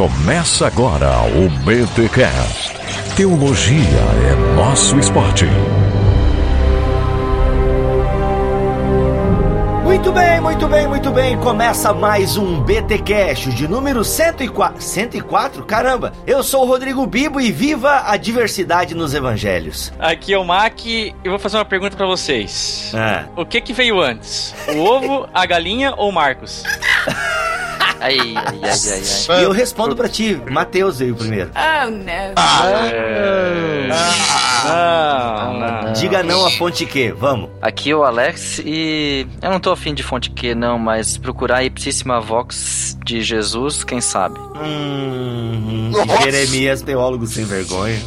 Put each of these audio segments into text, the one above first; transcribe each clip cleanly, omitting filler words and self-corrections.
Começa agora o BTCast. Teologia é nosso esporte. Muito bem, muito bem, muito bem. Começa mais um BTCast de número 104. 104? Caramba! Eu sou o Rodrigo Bibo e viva a diversidade nos evangelhos. Aqui é o Mac e eu vou fazer uma pergunta pra vocês. O que veio antes? O ovo, a galinha ou o Marcos? E eu respondo pra ti, Matheus veio primeiro. Oh, não. Não. Diga não a fonte Q, vamos. Aqui é o Alex e eu não tô afim de fonte Q não, mas procurar a Ipsissima Vox de Jesus, quem sabe. Jeremias, teólogo sem vergonha.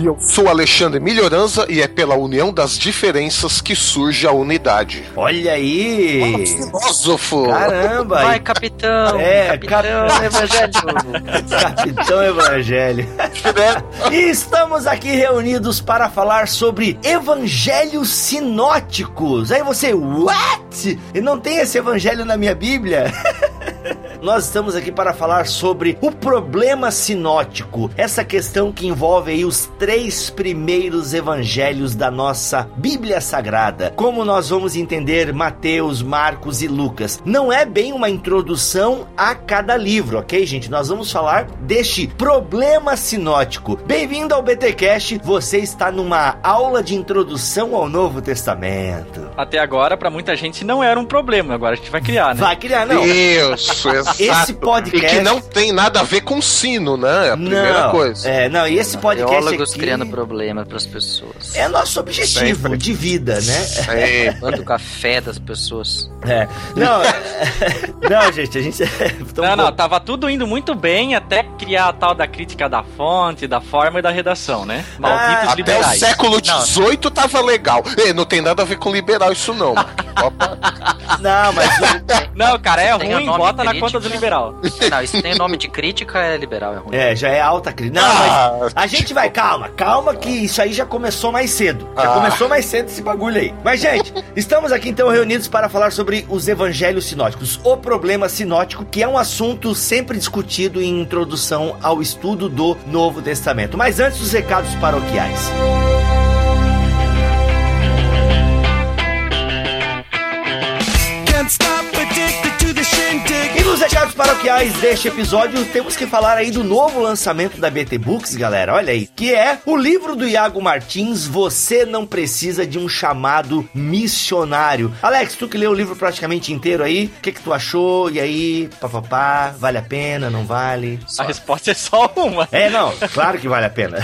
E eu sou Alexandre Melhoranza e é pela união das diferenças que surge a unidade. Olha aí! Filósofo! Caramba! Vai, capitão! É, capitão evangelho! Capitão evangelho! E estamos aqui reunidos para falar sobre evangelhos sinóticos. Aí você, what? E não tem esse evangelho na minha Bíblia? Nós estamos aqui para falar sobre o problema sinótico, essa questão que envolve aí os três primeiros evangelhos da nossa Bíblia Sagrada. Como nós vamos entender Mateus, Marcos e Lucas? Não é bem uma introdução a cada livro, ok, gente? Nós vamos falar deste problema sinótico. Bem-vindo ao BTCast, você está numa aula de introdução ao Novo Testamento. Até agora, para muita gente, não era um problema, agora a gente vai criar, né? Vai criar, não. Isso, exato. Esse podcast... E que não tem nada a ver com sino, né? É a primeira coisa. É, não, e esse podcast teólogos aqui... criando problema pras pessoas. É nosso objetivo de vida, né? Quanto café das pessoas. É. Não, não, gente, a gente... Não, tava tudo indo muito bem até criar a tal da crítica da fonte, da forma e da redação, né? Malditos liberais. Até o século XVIII tava legal. Ei, não tem nada a ver com liberal isso não. Não, mas... Não, cara, é ruim, bota na conta do liberal. Não, isso tem nome de crítica, é liberal, é ruim. É, já é alta crítica. Não, mas a gente vai... Calma que isso aí já começou mais cedo. Começou mais cedo esse bagulho aí. Mas, gente, estamos aqui então reunidos para falar sobre os evangelhos sinóticos. O problema sinótico, que é um assunto sempre discutido em introdução ao estudo do Novo Testamento. Mas antes, os recados paroquiais. E nos recados paroquiais deste episódio, temos que falar aí do novo lançamento da BT Books, galera, olha aí, que é o livro do Iago Martins, Você Não Precisa de um Chamado Missionário. Alex, tu que leu o livro praticamente inteiro aí, o que tu achou? E aí, papapá, vale a pena, não vale? A resposta é só uma. É, não, claro que vale a pena.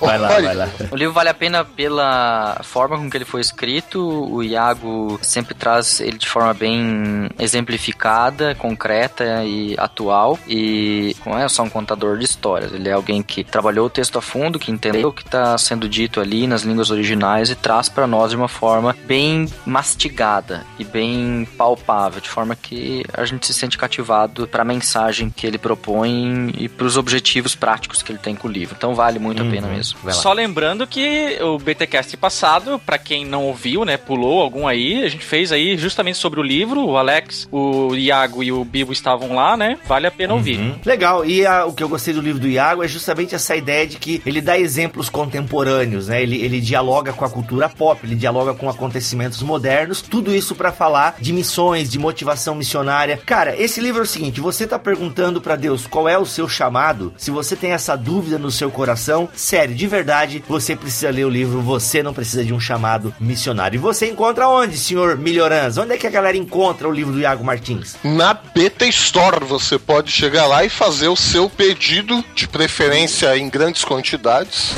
Vai lá. O livro vale a pena pela forma com que ele foi escrito. O Iago sempre traz ele de forma bem exemplificada, concreta e atual. E não é só um contador de histórias. Ele é alguém que trabalhou o texto a fundo, que entendeu o que está sendo dito ali nas línguas originais e traz para nós de uma forma bem mastigada e bem palpável, de forma que a gente se sente cativado para a mensagem que ele propõe e para os objetivos práticos que ele tem com o livro. Então vale muito a pena mesmo. Só lembrando que o BTcast passado, pra quem não ouviu, né, pulou algum aí, a gente fez aí justamente sobre o livro, o Alex, o Iago e o Bibo estavam lá, né, vale a pena ouvir. Legal, e o que eu gostei do livro do Iago é justamente essa ideia de que ele dá exemplos contemporâneos, né, ele dialoga com a cultura pop, ele dialoga com acontecimentos modernos, tudo isso pra falar de missões, de motivação missionária. Cara, esse livro é o seguinte, você tá perguntando pra Deus qual é o seu chamado, se você tem essa dúvida no seu coração, sério, de verdade, você precisa ler o livro Você Não Precisa de um Chamado Missionário. E você encontra onde, senhor Melhoranza? Onde é que a galera encontra o livro do Iago Martins? Na Beta Store, você pode chegar lá e fazer o seu pedido, de preferência em grandes quantidades.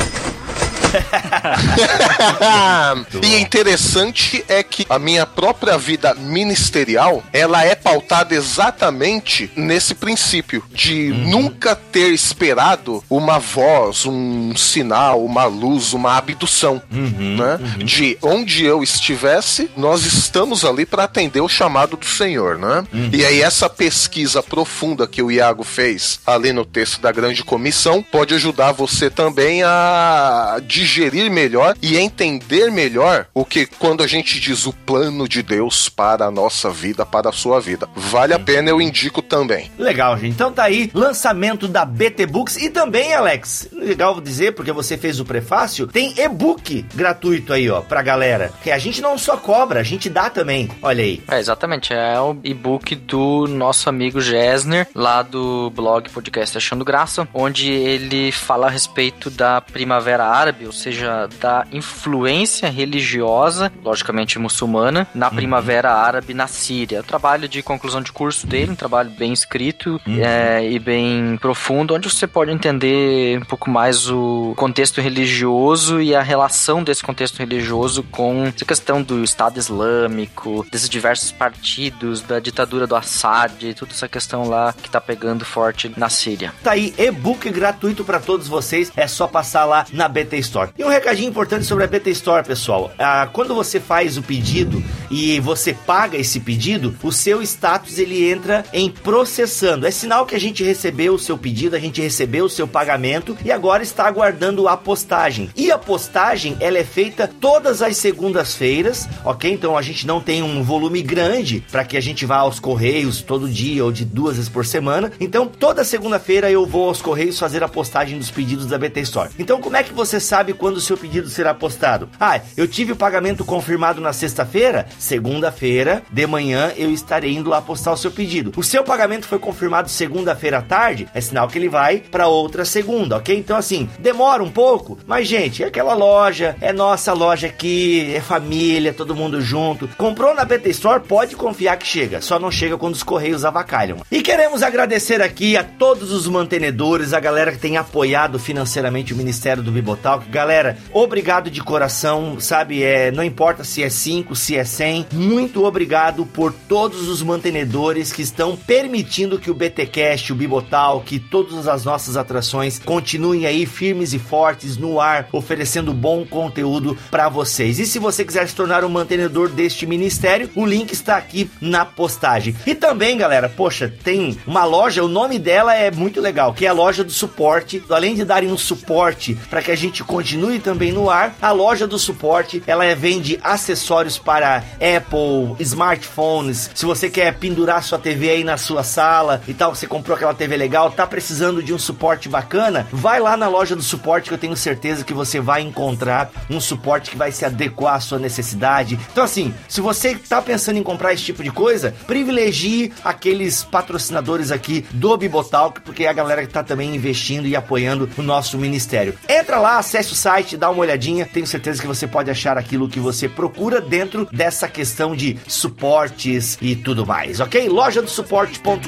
E interessante é que a minha própria vida ministerial, ela é pautada exatamente nesse princípio de nunca ter esperado uma voz, um sinal, uma luz, uma abdução, né? De onde eu estivesse, nós estamos ali para atender o chamado do Senhor, né? E aí essa pesquisa profunda que o Iago fez ali no texto da Grande Comissão pode ajudar você também a digerir melhor e entender melhor o que, quando a gente diz o plano de Deus para a nossa vida, para a sua vida. Vale a pena, eu indico também. Legal, gente. Então tá aí, lançamento da BT Books e também, Alex, legal dizer, porque você fez o prefácio, tem e-book gratuito aí, ó, pra galera. Que a gente não só cobra, a gente dá também. Olha aí. É, exatamente. É o e-book do nosso amigo Gessner, lá do blog podcast Achando Graça, onde ele fala a respeito da Primavera Árabe, ou seja, da influência religiosa, logicamente muçulmana, na Primavera Árabe na Síria. O trabalho de conclusão de curso dele, um trabalho bem escrito e bem profundo, onde você pode entender um pouco mais o contexto religioso e a relação desse contexto religioso com essa questão do Estado Islâmico, desses diversos partidos, da ditadura do Assad, toda essa questão lá que tá pegando forte na Síria. Tá aí, e-book gratuito pra todos vocês, é só passar lá na BT Store. E um recadinho importante sobre a BT Store, pessoal. Quando você faz o pedido e você paga esse pedido, o seu status ele entra em processando. É sinal que a gente recebeu o seu pedido, a gente recebeu o seu pagamento e agora está aguardando a postagem. E a postagem, ela é feita todas as segundas-feiras, ok? Então a gente não tem um volume grande para que a gente vá aos correios todo dia ou de 2 vezes por semana. Então toda segunda-feira eu vou aos correios fazer a postagem dos pedidos da BT Store. Então como é que você sabe quando o seu pedido será postado? Ah, eu tive o pagamento confirmado na sexta-feira? Segunda-feira de manhã eu estarei indo lá postar o seu pedido. O seu pagamento foi confirmado segunda-feira à tarde? É sinal que ele vai para outra segunda, ok? Então assim, demora um pouco, mas gente, é aquela loja, é nossa loja aqui, é família, todo mundo junto. Comprou na BT Store, pode confiar que chega, só não chega quando os correios avacalham. E queremos agradecer aqui a todos os mantenedores, a galera que tem apoiado financeiramente o Ministério do Bibotalk. Galera, obrigado de coração, sabe? Não importa se é 5, se é 100, muito obrigado por todos os mantenedores que estão permitindo que o BTCast, o Bibotalk, todas as nossas atrações continuem aí firmes e fortes no ar, oferecendo bom conteúdo para vocês. E se você quiser se tornar um mantenedor deste ministério, o link está aqui na postagem. E também, galera, poxa, tem uma loja, o nome dela é muito legal, que é a Loja do Suporte. Além de darem um suporte para que a gente continue também no ar, a Loja do Suporte, ela vende acessórios para Apple, smartphones. Se você quer pendurar sua TV aí na sua sala e tal, você comprou aquela TV legal, tá precisando de um suporte bacana, vai lá na Loja do Suporte que eu tenho certeza que você vai encontrar um suporte que vai se adequar à sua necessidade. Então assim, se você tá pensando em comprar esse tipo de coisa, privilegie aqueles patrocinadores aqui do Bibotalk, porque é a galera que tá também investindo e apoiando o nosso ministério. Entra lá, acesse o site, dá uma olhadinha, tenho certeza que você pode achar aquilo que você procura dentro dessa questão de suportes e tudo mais, ok? lojadosuporte.com.br.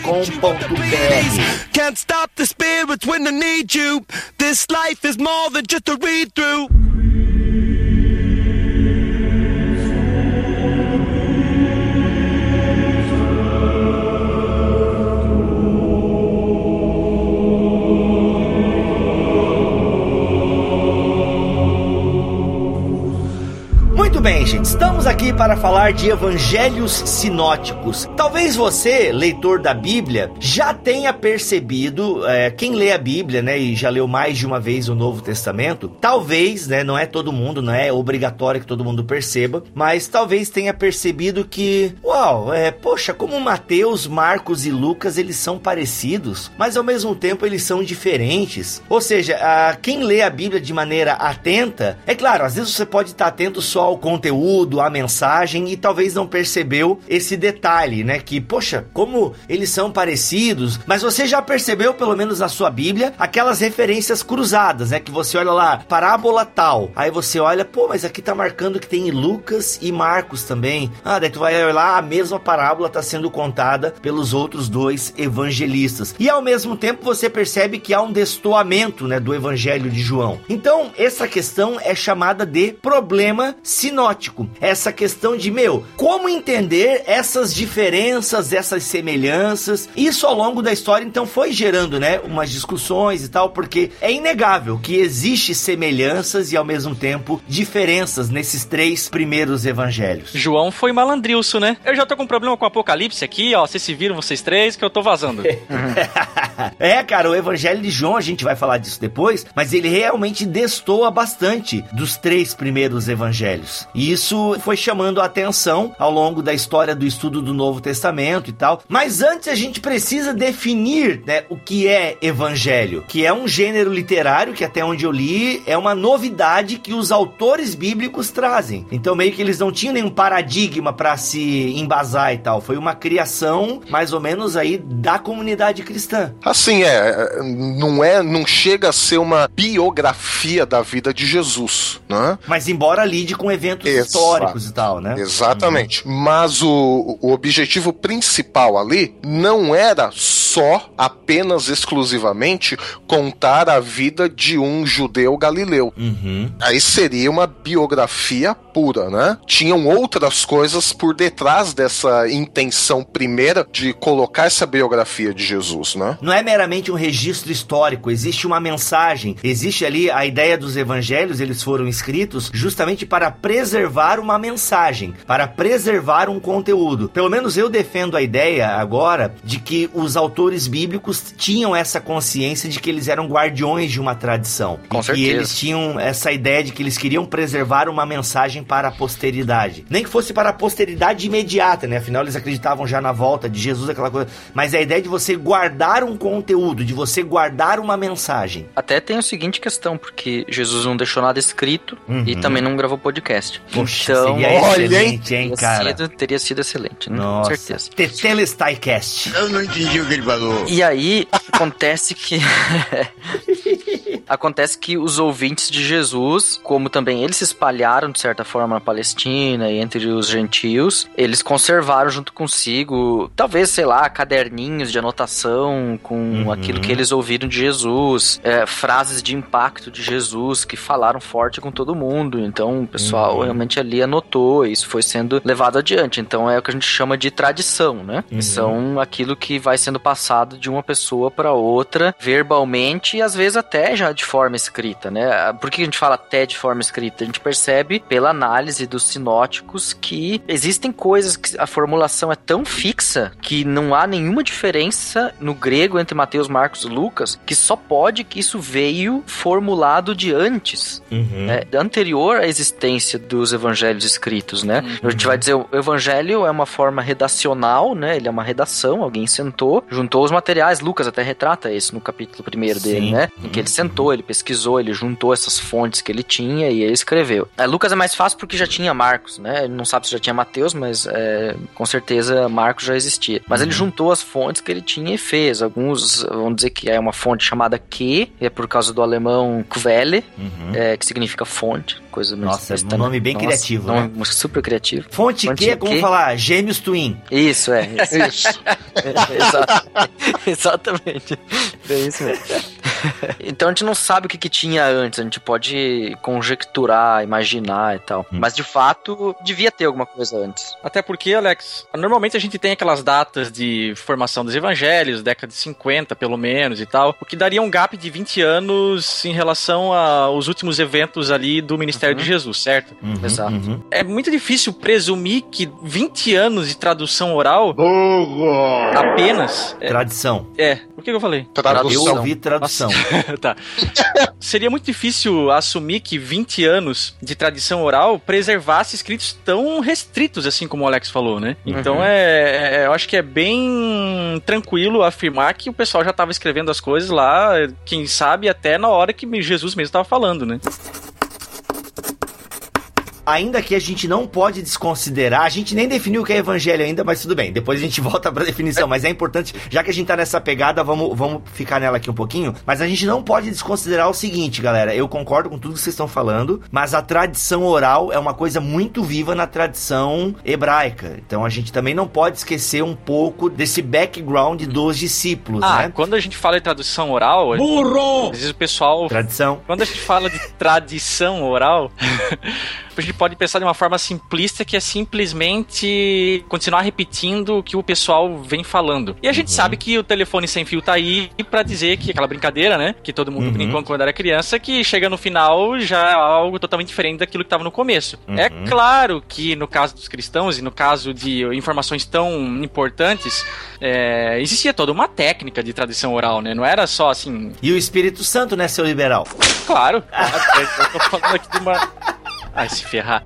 Can't stop the spirits when I need you. This life is more than just a read through. Bem, gente, estamos aqui para falar de evangelhos sinóticos. Talvez você, leitor da Bíblia, já tenha percebido, quem lê a Bíblia, né, e já leu mais de uma vez o Novo Testamento, talvez, né, não é todo mundo, não é obrigatório que todo mundo perceba, mas talvez tenha percebido que, poxa, como Mateus, Marcos e Lucas, eles são parecidos, mas ao mesmo tempo eles são diferentes. Ou seja, quem lê a Bíblia de maneira atenta, é claro, às vezes você pode estar atento só ao conteúdo, a mensagem, e talvez não percebeu esse detalhe, né? Que, poxa, como eles são parecidos, mas você já percebeu, pelo menos na sua Bíblia, aquelas referências cruzadas, né? Que você olha lá, parábola tal, aí você olha, pô, mas aqui tá marcando que tem Lucas e Marcos também. Ah, daí tu vai olhar lá, a mesma parábola tá sendo contada pelos outros dois evangelistas. E ao mesmo tempo você percebe que há um destoamento, né? Do evangelho de João. Então, essa questão é chamada de problema sinótico. Essa questão de, como entender essas diferenças, essas semelhanças, isso ao longo da história, então, foi gerando, né, umas discussões e tal, porque é inegável que existe semelhanças e, ao mesmo tempo, diferenças nesses 3 primeiros evangelhos. João foi malandrilso, né? Eu já tô com problema com o Apocalipse aqui, ó, vocês se viram, vocês 3, que eu tô vazando. É, cara, o Evangelho de João, a gente vai falar disso depois, mas ele realmente destoa bastante dos três primeiros evangelhos. E isso foi chamando a atenção ao longo da história do estudo do Novo Testamento e tal. Mas antes a gente precisa definir, né, o que é evangelho, que é um gênero literário que, até onde eu li, é uma novidade que os autores bíblicos trazem. Então meio que eles não tinham nenhum paradigma para se embasar e tal. Foi uma criação mais ou menos aí da comunidade cristã. Assim, não chega a ser uma biografia da vida de Jesus, né? Mas embora lide com eventos históricos e tal, né? Exatamente. Mas o objetivo principal ali não era só, apenas exclusivamente, contar a vida de um judeu galileu. Uhum. Aí seria uma biografia pura, né? Tinham outras coisas por detrás dessa intenção primeira de colocar essa biografia de Jesus, né? Não é meramente um registro histórico, existe uma mensagem, existe ali a ideia dos evangelhos, eles foram escritos justamente para preservar uma mensagem, para preservar um conteúdo. Pelo menos eu defendo a ideia agora de que os autores bíblicos tinham essa consciência de que eles eram guardiões de uma tradição. Com certeza. E que eles tinham essa ideia de que eles queriam preservar uma mensagem para a posteridade. Nem que fosse para a posteridade imediata, né? Afinal, eles acreditavam já na volta de Jesus, aquela coisa. Mas a ideia de você guardar um conteúdo, de você guardar uma mensagem. Até tem a seguinte questão, porque Jesus não deixou nada escrito, uhum, e também não gravou podcast. Poxa, então, olha, excelente, hein, cara? Teria sido excelente, né? Nossa. Com certeza. Tetelestaicast. Eu não entendi o que ele falou. E aí, acontece que... Acontece que os ouvintes de Jesus, como também eles se espalharam, de certa forma, na Palestina e entre os gentios, eles conservaram junto consigo, talvez, sei lá, caderninhos de anotação com, uhum, aquilo que eles ouviram de Jesus, frases de impacto de Jesus que falaram forte com todo mundo. Então, o pessoal, uhum, realmente ali anotou e isso foi sendo levado adiante. Então, é o que a gente chama de tradição, né? Uhum. São aquilo que vai sendo passado de uma pessoa para outra, verbalmente e, às vezes, até já de forma escrita, né? Por que a gente fala até de forma escrita? A gente percebe pela análise dos sinóticos que existem coisas que a formulação é tão fixa que não há nenhuma diferença no grego entre Mateus, Marcos e Lucas, que só pode que isso veio formulado de antes, uhum, né? Anterior à existência dos evangelhos escritos, né? Uhum. A gente vai dizer, o evangelho é uma forma redacional, né? Ele é uma redação, alguém sentou, juntou os materiais, Lucas até retrata isso no capítulo 1 dele, né? Em que ele sentou, ele pesquisou, ele juntou essas fontes que ele tinha e ele escreveu. Lucas é mais fácil porque já tinha Marcos, né? Ele não sabe se já tinha Mateus, mas com certeza Marcos já existia. Mas ele juntou as fontes que ele tinha e fez. Alguns vão dizer que é uma fonte chamada que é por causa do alemão Quelle, uhum, que significa fonte. Coisa nossa, um nome bem criativo, né? Nome super criativo. Fonte que é como falar gêmeos twin. Isso, é. Isso. Exatamente. É isso mesmo. Então a gente não sabe o que tinha antes, a gente pode conjecturar, imaginar e tal. Mas de fato, devia ter alguma coisa antes. Até porque, Alex, normalmente a gente tem aquelas datas de formação dos evangelhos, década de 50 pelo menos e tal, o que daria um gap de 20 anos em relação aos últimos eventos ali do ministério, uhum, de Jesus, certo? Uhum. Exato. Uhum. É muito difícil presumir que 20 anos de tradução oral apenas... Tradição. Por que eu falei? Tradução. Eu ouvi tradução. Tá. Seria muito difícil assumir que 20 anos de tradição oral preservasse escritos tão restritos, assim como o Alex falou, né? Então, uhum, eu acho que é bem tranquilo afirmar que o pessoal já estava escrevendo as coisas lá, quem sabe até na hora que Jesus mesmo estava falando, né? Ainda que a gente não pode desconsiderar, a gente nem definiu o que é evangelho ainda, mas tudo bem, depois a gente volta pra definição, mas é importante, já que a gente tá nessa pegada, vamos ficar nela aqui um pouquinho, mas a gente não pode desconsiderar o seguinte, galera, eu concordo com tudo que vocês estão falando, mas a tradição oral é uma coisa muito viva na tradição hebraica, então a gente também não pode esquecer um pouco desse background dos discípulos, né? Quando a gente fala de tradução oral, burro! Às vezes o pessoal... Tradição. Quando a gente fala de tradição oral... a gente pode pensar de uma forma simplista, que é simplesmente continuar repetindo o que o pessoal vem falando. E a gente sabe que o telefone sem fio tá aí pra dizer que aquela brincadeira, né, que todo mundo brincou quando era criança, que chega no final já é algo totalmente diferente daquilo que tava no começo. É claro que no caso dos cristãos e no caso de informações tão importantes, existia toda uma técnica de tradição oral, né? Não era só assim... E o Espírito Santo, né, seu liberal? Claro. Eu tô falando aqui de uma... Ai, se ferrar.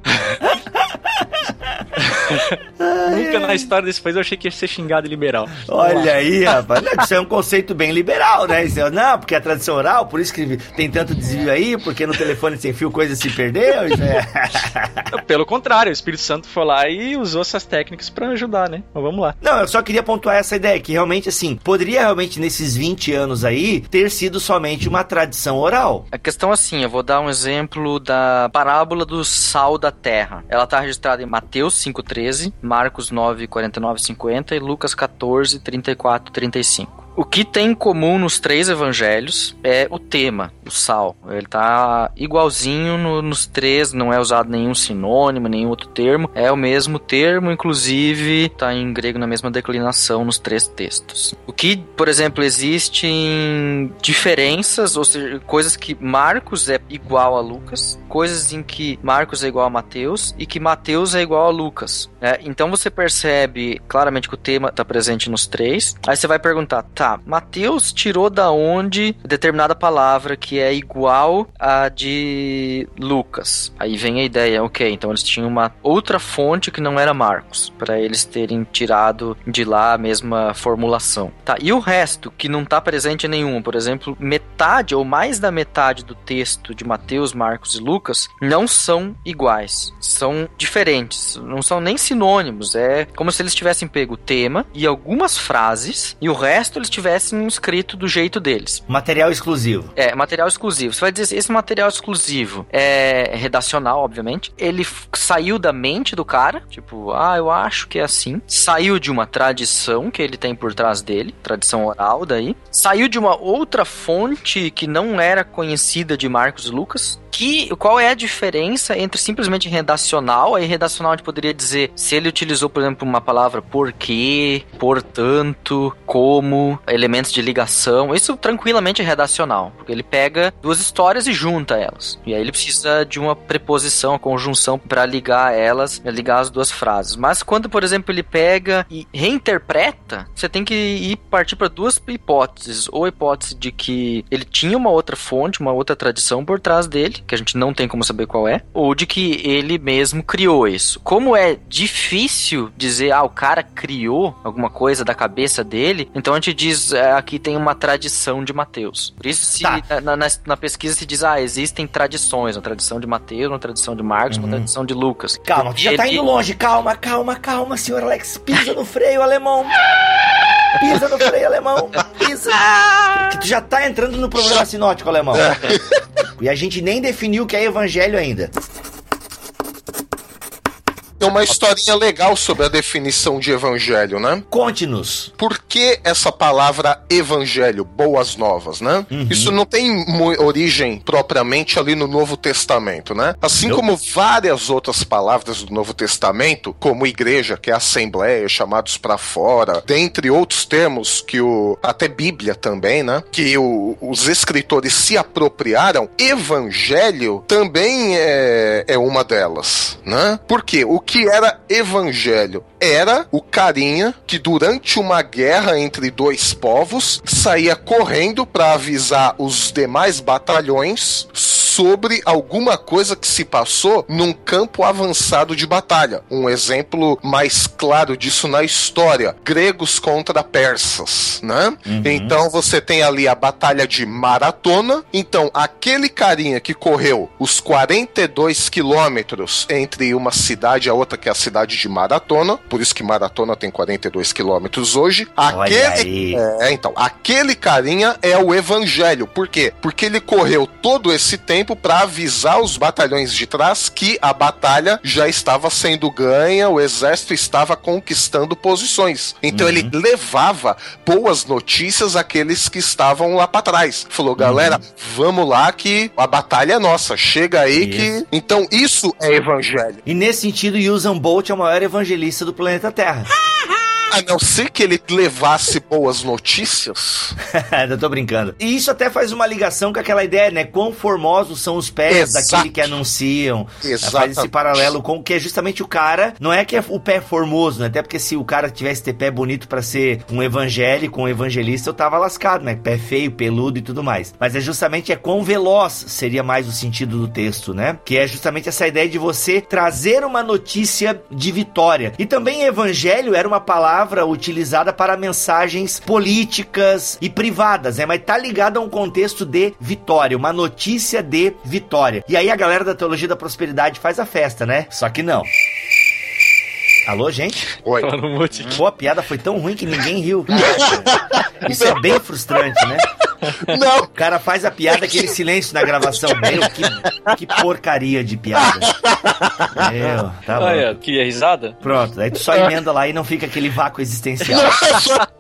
Nunca na história desse país eu achei que ia ser xingado liberal. Olha aí, rapaz. Isso é um conceito bem liberal, né? Não, porque a tradição oral, por isso que tem tanto desvio aí, porque no telefone sem fio coisa se perdeu. É. Pelo contrário, o Espírito Santo foi lá e usou essas técnicas pra ajudar, né? Mas vamos lá. Não, eu só queria pontuar essa ideia, que realmente, assim, poderia realmente, nesses 20 anos aí, ter sido somente uma tradição oral. A questão é assim, eu vou dar um exemplo da parábola do sal da terra. Ela tá registrada em Mateus 5,13, Marcos 9,49,50 e Lucas 14,34,35. O que tem em comum nos três evangelhos é o tema, o sal. Ele tá igualzinho nos três, não é usado nenhum sinônimo, nenhum outro termo. É o mesmo termo, inclusive tá em grego na mesma declinação nos três textos. O que, por exemplo, existem diferenças, ou seja, coisas que Marcos é igual a Lucas, coisas em que Marcos é igual a Mateus e que Mateus é igual a Lucas. Então você percebe claramente que o tema tá presente nos três. Aí você vai perguntar, tá, Mateus tirou da onde determinada palavra que é igual à de Lucas. Aí vem a ideia, ok, então eles tinham uma outra fonte que não era Marcos, para eles terem tirado de lá a mesma formulação. Tá, e o resto, que não está presente em nenhum, por exemplo, metade ou mais da metade do texto de Mateus, Marcos e Lucas não são iguais, são diferentes, não são nem sinônimos, é como se eles tivessem pego o tema e algumas frases, e o resto eles tivessem escrito do jeito deles. Material exclusivo. É, material exclusivo. Você vai dizer, esse material exclusivo é redacional, obviamente. Ele saiu da mente do cara, tipo, eu acho que é assim. Saiu de uma tradição que ele tem por trás dele, tradição oral daí. Saiu de uma outra fonte que não era conhecida de Marcos e Lucas. Qual é a diferença entre simplesmente redacional? Aí redacional a gente poderia dizer, se ele utilizou, por exemplo, uma palavra por quê, portanto, como, elementos de ligação, isso tranquilamente é redacional, porque ele pega duas histórias e junta elas. E aí ele precisa de uma preposição, uma conjunção para ligar elas, ligar as duas frases. Mas quando, por exemplo, ele pega e reinterpreta, você tem que partir para duas hipóteses. Ou a hipótese de que ele tinha uma outra fonte, uma outra tradição por trás dele, que a gente não tem como saber qual é, ou de que ele mesmo criou isso. Como é difícil dizer, o cara criou alguma coisa da cabeça dele, então a gente diz, aqui tem uma tradição de Mateus. Por isso, se na pesquisa se diz, existem tradições, uma tradição de Mateus, uma tradição de Marcos, uma tradição de Lucas. Calma, tu já tá indo longe, calma, senhor Alex, pisa no freio, alemão! Pisa no freio, alemão! Pisa! Que tu já tá entrando no problema sinótico, alemão. E a gente nem definiu o que é evangelho ainda. Tem uma historinha legal sobre a definição de evangelho, né? Conte-nos. Por que essa palavra evangelho, boas novas, né? Isso não tem origem propriamente ali no Novo Testamento, né? Assim como várias outras palavras do Novo Testamento, como igreja, que é assembleia, chamados pra fora, dentre outros termos que até Bíblia também, né? Que os escritores se apropriaram, evangelho também é uma delas, né? Por quê? O que era evangelho? Era o carinha que durante uma guerra entre dois povos saía correndo para avisar os demais batalhões sobre alguma coisa que se passou num campo avançado de batalha. Um exemplo mais claro disso na história, gregos contra persas, né? Então você tem ali a batalha de Maratona. Então aquele carinha que correu os 42 quilômetros entre uma cidade e a outra, que é a cidade de Maratona, por isso que Maratona tem 42 quilômetros hoje, aquele carinha é o evangelho. Por quê? Porque ele correu todo esse tempo tempo para avisar os batalhões de trás que a batalha já estava sendo ganha, o exército estava conquistando posições. Então ele levava boas notícias àqueles que estavam lá para trás. Falou, galera, vamos lá que a batalha é nossa, chega aí que... Então isso é evangelho. E nesse sentido, Usain Bolt é o maior evangelista do planeta Terra. A não ser que ele levasse boas notícias. Eu tô brincando. E isso até faz uma ligação com aquela ideia, né? Quão formosos são os pés daquele que anunciam. Faz esse paralelo com que é justamente o cara... Não é que é o pé formoso, né? Até porque se o cara tivesse ter pé bonito pra ser um evangélico, um evangelista, eu tava lascado, né? Pé feio, peludo e tudo mais. Mas é justamente quão veloz seria mais o sentido do texto, né? Que é justamente essa ideia de você trazer uma notícia de vitória. E também evangelho era uma palavra utilizada para mensagens políticas e privadas, né? Mas tá ligada a um contexto de vitória, uma notícia de vitória. E aí a galera da Teologia da Prosperidade faz a festa, né? Só que não. Alô, gente? Oi. Pô, a piada foi tão ruim que ninguém riu. Cara. Isso é bem frustrante, né? Não. O cara faz a piada, aquele silêncio na gravação. Meu, que porcaria de piada. Meu, tá bom. Olha, que risada. Pronto, aí tu só emenda lá e não fica aquele vácuo existencial.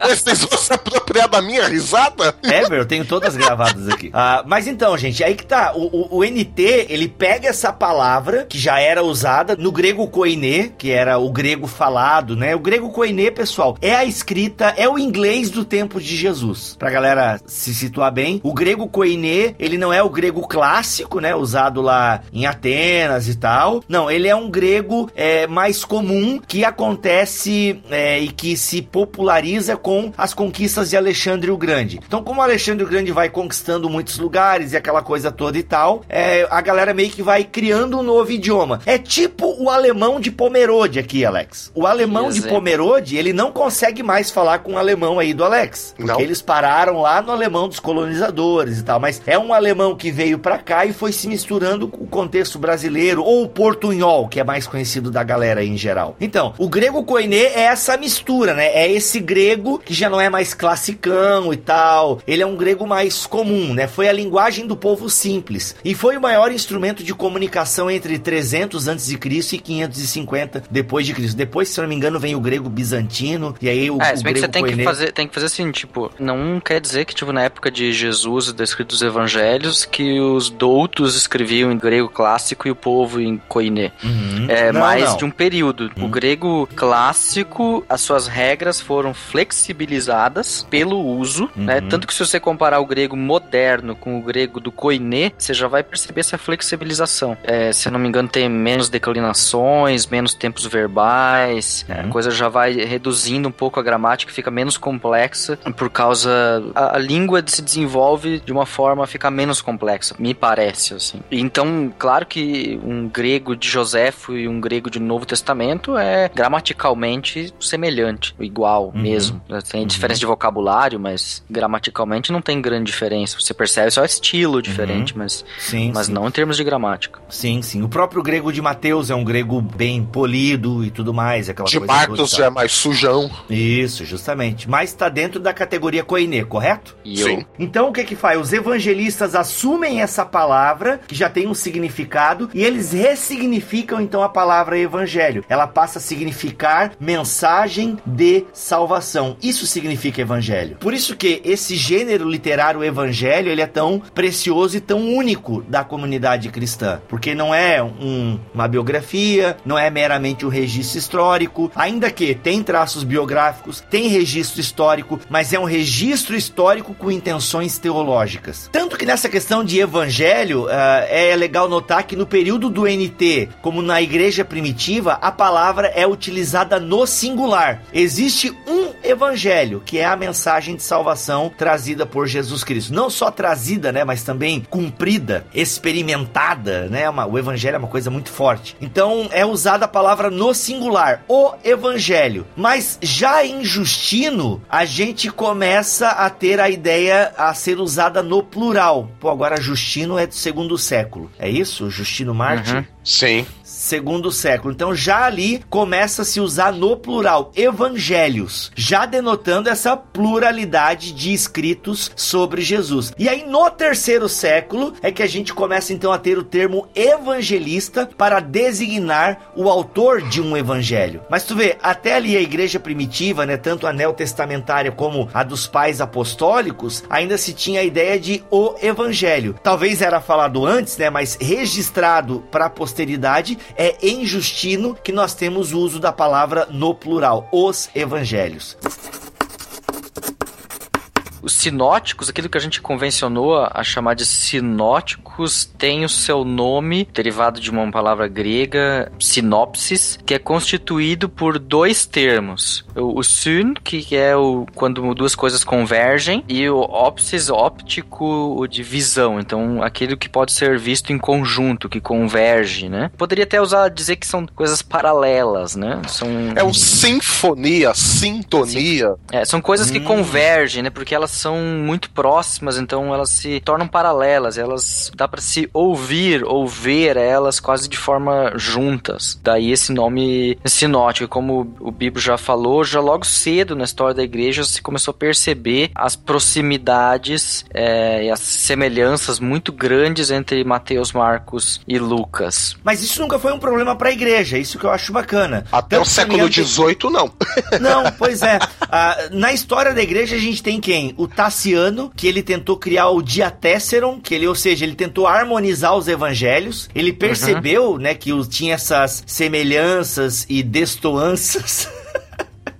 Vocês vão se apropriar da minha risada? É, meu, eu tenho todas gravadas aqui. Mas então, gente, aí que tá. O NT, ele pega essa palavra que já era usada no grego koiné, que era o grego falado, né? O grego koiné, pessoal, é a escrita, é o inglês do tempo de Jesus. Pra galera se situar bem, o grego koiné, ele não é o grego clássico, né, usado lá em Atenas e tal, não, ele é um grego mais comum, que acontece e que se populariza com as conquistas de Alexandre o Grande. Então, como Alexandre o Grande vai conquistando muitos lugares e aquela coisa toda e tal, a galera meio que vai criando um novo idioma. É tipo o alemão de Pomerode aqui, Alex. O alemão de Pomerode, ele não consegue mais falar com o alemão aí do Alex, porque eles pararam lá no alemão dos colonizadores e tal, mas é um alemão que veio pra cá e foi se misturando com o contexto brasileiro, ou o portunhol, que é mais conhecido da galera aí em geral. Então, o grego koiné é essa mistura, né? É esse grego que já não é mais classicão e tal, ele é um grego mais comum, né? Foi a linguagem do povo simples, e foi o maior instrumento de comunicação entre 300 a.C. e 550 depois de Cristo. Depois, se não me engano, vem o grego bizantino, e aí o grego koiné... Tem que fazer assim, tipo, não quer dizer que, tipo, na época de Jesus, descritos os evangelhos, que os doutos escreviam em grego clássico e o povo em koiné. De um período. O grego clássico, as suas regras foram flexibilizadas pelo uso, né? Tanto que se você comparar o grego moderno com o grego do koiné, você já vai perceber essa flexibilização. Se eu não me engano, tem menos declinações, menos tempos verbais, a coisa já vai reduzindo um pouco a gramática, fica menos complexa, por causa... A língua se desenvolve de uma forma a ficar menos complexa, me parece, assim. Então, claro que um grego de Josefo e um grego de Novo Testamento é gramaticalmente semelhante, igual mesmo. Tem diferença de vocabulário, mas gramaticalmente não tem grande diferença. Você percebe só estilo diferente, mas não em termos de gramática. Sim, sim. O próprio grego de Mateus é um grego bem polido e tudo mais. Aquela de coisa Marcos já é mais sujão. Isso, justamente. Mas está dentro da categoria koiné, correto? Sim. Então o que que faz? Os evangelistas assumem essa palavra, que já tem um significado, e eles ressignificam então a palavra evangelho. Ela passa a significar mensagem de salvação. Isso significa evangelho. Por isso que esse gênero literário evangelho, ele é tão precioso e tão único da comunidade cristã. Porque não é uma biografia, não é meramente um registro histórico, ainda que tem traços biográficos, tem registro histórico, mas é um registro histórico com intenções teológicas. Tanto que nessa questão de evangelho, é legal notar que no período do NT, como na igreja primitiva, a palavra é utilizada no singular. Existe um evangelho, que é a mensagem de salvação trazida por Jesus Cristo. Não só trazida, né, mas também cumprida, experimentada, né? O evangelho é uma coisa muito forte. Então, é usada a palavra no singular, o evangelho. Mas já em Justino, a gente começa a ter a ideia a ser usada no plural. Pô, agora Justino é do 2º século. É isso? Justino Marte? Sim. segundo século. Então já ali começa a se usar no plural evangelhos, já denotando essa pluralidade de escritos sobre Jesus. E aí no terceiro século é que a gente começa então a ter o termo evangelista para designar o autor de um evangelho. Mas tu vê, até ali a igreja primitiva, né, tanto a neotestamentária como a dos pais apostólicos, ainda se tinha a ideia de o evangelho. Talvez era falado antes, né, mas registrado para a posteridade é em Justino que nós temos o uso da palavra no plural, os evangelhos. Os sinóticos, aquilo que a gente convencionou a chamar de sinóticos, tem o seu nome derivado de uma palavra grega, sinopsis, que é constituído por dois termos. O syn, que é quando duas coisas convergem, e o opsis, óptico, o de visão. Então, aquilo que pode ser visto em conjunto, que converge, né? Poderia até dizer que são coisas paralelas, né? É o sinfonia, sintonia. São coisas que convergem, né? Porque elas são muito próximas, então elas se tornam paralelas, elas dá para se ouvir ou ver elas quase de forma juntas. Daí esse nome sinótico, como o Bibo já falou, já logo cedo na história da igreja se começou a perceber as proximidades e as semelhanças muito grandes entre Mateus, Marcos e Lucas. Mas isso nunca foi um problema para a igreja, isso que eu acho bacana. Até o século XVIII não. Não, pois é. Na história da igreja a gente tem quem? O Taciano, que ele tentou criar o Diatesseron, ou seja, ele tentou harmonizar os evangelhos. Ele percebeu, né, que tinha essas semelhanças e destoanças.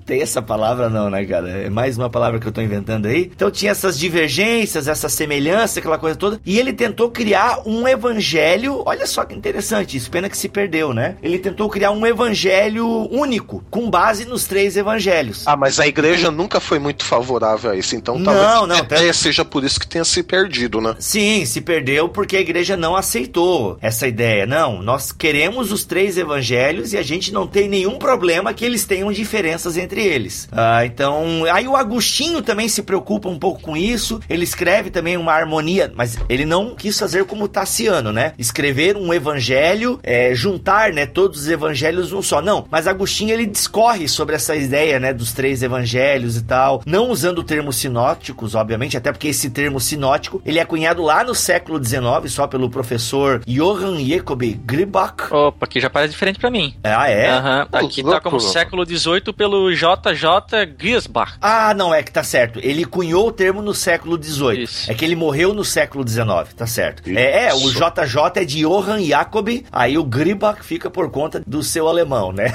Tem essa palavra não, né, cara? É mais uma palavra que eu tô inventando aí. Então tinha essas divergências, essa semelhança, aquela coisa toda. E ele tentou criar um evangelho... Olha só que interessante isso. Pena que se perdeu, né? Ele tentou criar um evangelho único, com base nos três evangelhos. Ah, mas a igreja nunca foi muito favorável a isso. Então talvez seja por isso que tenha se perdido, né? Sim, se perdeu porque a igreja não aceitou essa ideia. Não, nós queremos os três evangelhos e a gente não tem nenhum problema que eles tenham diferenças entre eles. Então, aí o Agostinho também se preocupa um pouco com isso. Ele escreve também uma harmonia, mas ele não quis fazer como Taciano, né? Escrever um evangelho, juntar, né, todos os evangelhos num só. Não, mas Agostinho ele discorre sobre essa ideia, né, dos três evangelhos e tal, não usando o termo sinóticos, obviamente, até porque esse termo sinótico, ele é cunhado lá no século XIX, só pelo professor Johann Jakob Griesbach. Opa, aqui já parece diferente pra mim. Ah, é? Aqui tá como século XVIII pelo J.J. Griesbach. Ah, não, é que tá certo. Ele cunhou o termo no século XVIII. Isso. É que ele morreu no século XIX, tá certo. O J.J. é de Johann Jakob, aí o Griesbach fica por conta do seu alemão, né?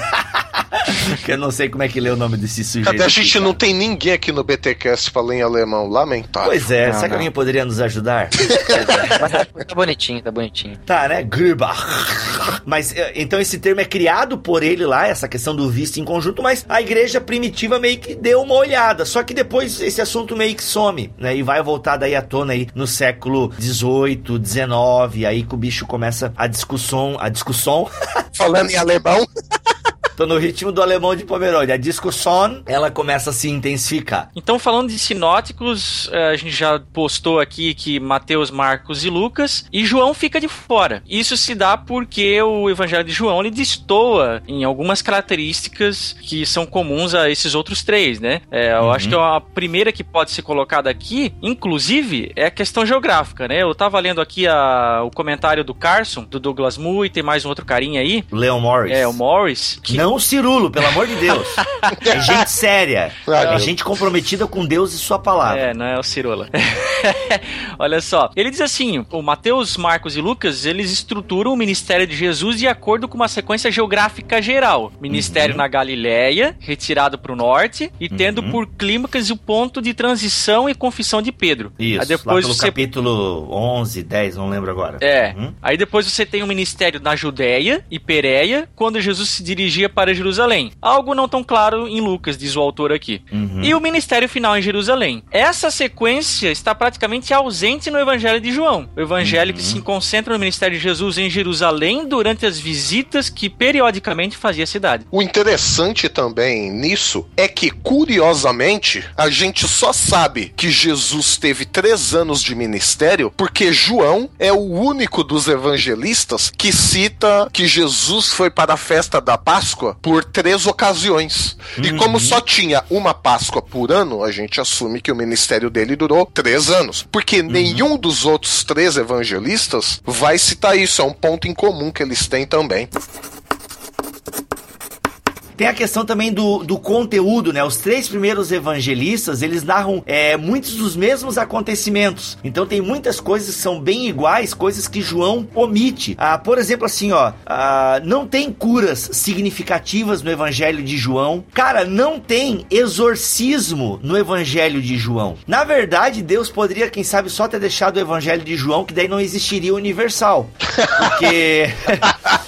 Que eu não sei como é que lê o nome desse sujeito. Cadê? A gente não tem ninguém aqui no BTCast falando em alemão, lamentável. Pois é, será que alguém poderia nos ajudar? Mas tá bonitinho. Tá, né? Griesbach. Mas, então esse termo é criado por ele lá, essa questão do visto em conjunto, mas a igreja primitiva meio que deu uma olhada, só que depois esse assunto meio que some, né? E vai voltar daí à tona aí no século 18, 19, aí que o bicho começa a discussão... Falando em alemão... Tô no ritmo do alemão de Pomerode. A discussão, ela começa a se intensificar. Então, falando de sinóticos, a gente já postou aqui que Mateus, Marcos e Lucas, e João fica de fora. Isso se dá porque o evangelho de João, ele destoa em algumas características que são comuns a esses outros três, né? Eu acho que a primeira que pode ser colocada aqui, inclusive, é a questão geográfica, né? Eu tava lendo aqui o comentário do Carson, do Douglas Mu, e tem mais um outro carinha aí. Leon Morris. É, o Morris, que... Não Cirulo, pelo amor de Deus. É gente séria. É gente comprometida com Deus e sua palavra. É, não é o Cirula. Olha só. Ele diz assim, o Mateus, Marcos e Lucas, eles estruturam o ministério de Jesus de acordo com uma sequência geográfica geral. Ministério na Galileia, retirado para o norte, e tendo por clímax o ponto de transição e confissão de Pedro. Isso, aí depois lá pelo capítulo 11, 10, não lembro agora. Aí depois você tem o ministério na Judeia e Pereia, quando Jesus se dirigia para Jerusalém. Algo não tão claro em Lucas, diz o autor aqui. E o ministério final em Jerusalém. Essa sequência está praticamente praticamente ausente no Evangelho de João. O Evangelho que se concentra no ministério de Jesus em Jerusalém durante as visitas que periodicamente fazia a cidade. O interessante também nisso é que, curiosamente, a gente só sabe que Jesus teve 3 anos de ministério porque João é o único dos evangelistas que cita que Jesus foi para a festa da Páscoa por 3 ocasiões. E como só tinha uma Páscoa por ano, a gente assume que o ministério dele durou 3 anos. Porque nenhum dos outros 3 evangelistas vai citar isso. É um ponto em comum que eles têm também. Tem a questão também do conteúdo, né? Os 3 primeiros evangelistas, eles narram muitos dos mesmos acontecimentos. Então tem muitas coisas que são bem iguais, coisas que João omite. Por exemplo, assim, não tem curas significativas no Evangelho de João. Cara, não tem exorcismo no Evangelho de João. Na verdade, Deus poderia, quem sabe, só ter deixado o Evangelho de João, que daí não existiria o universal. Porque...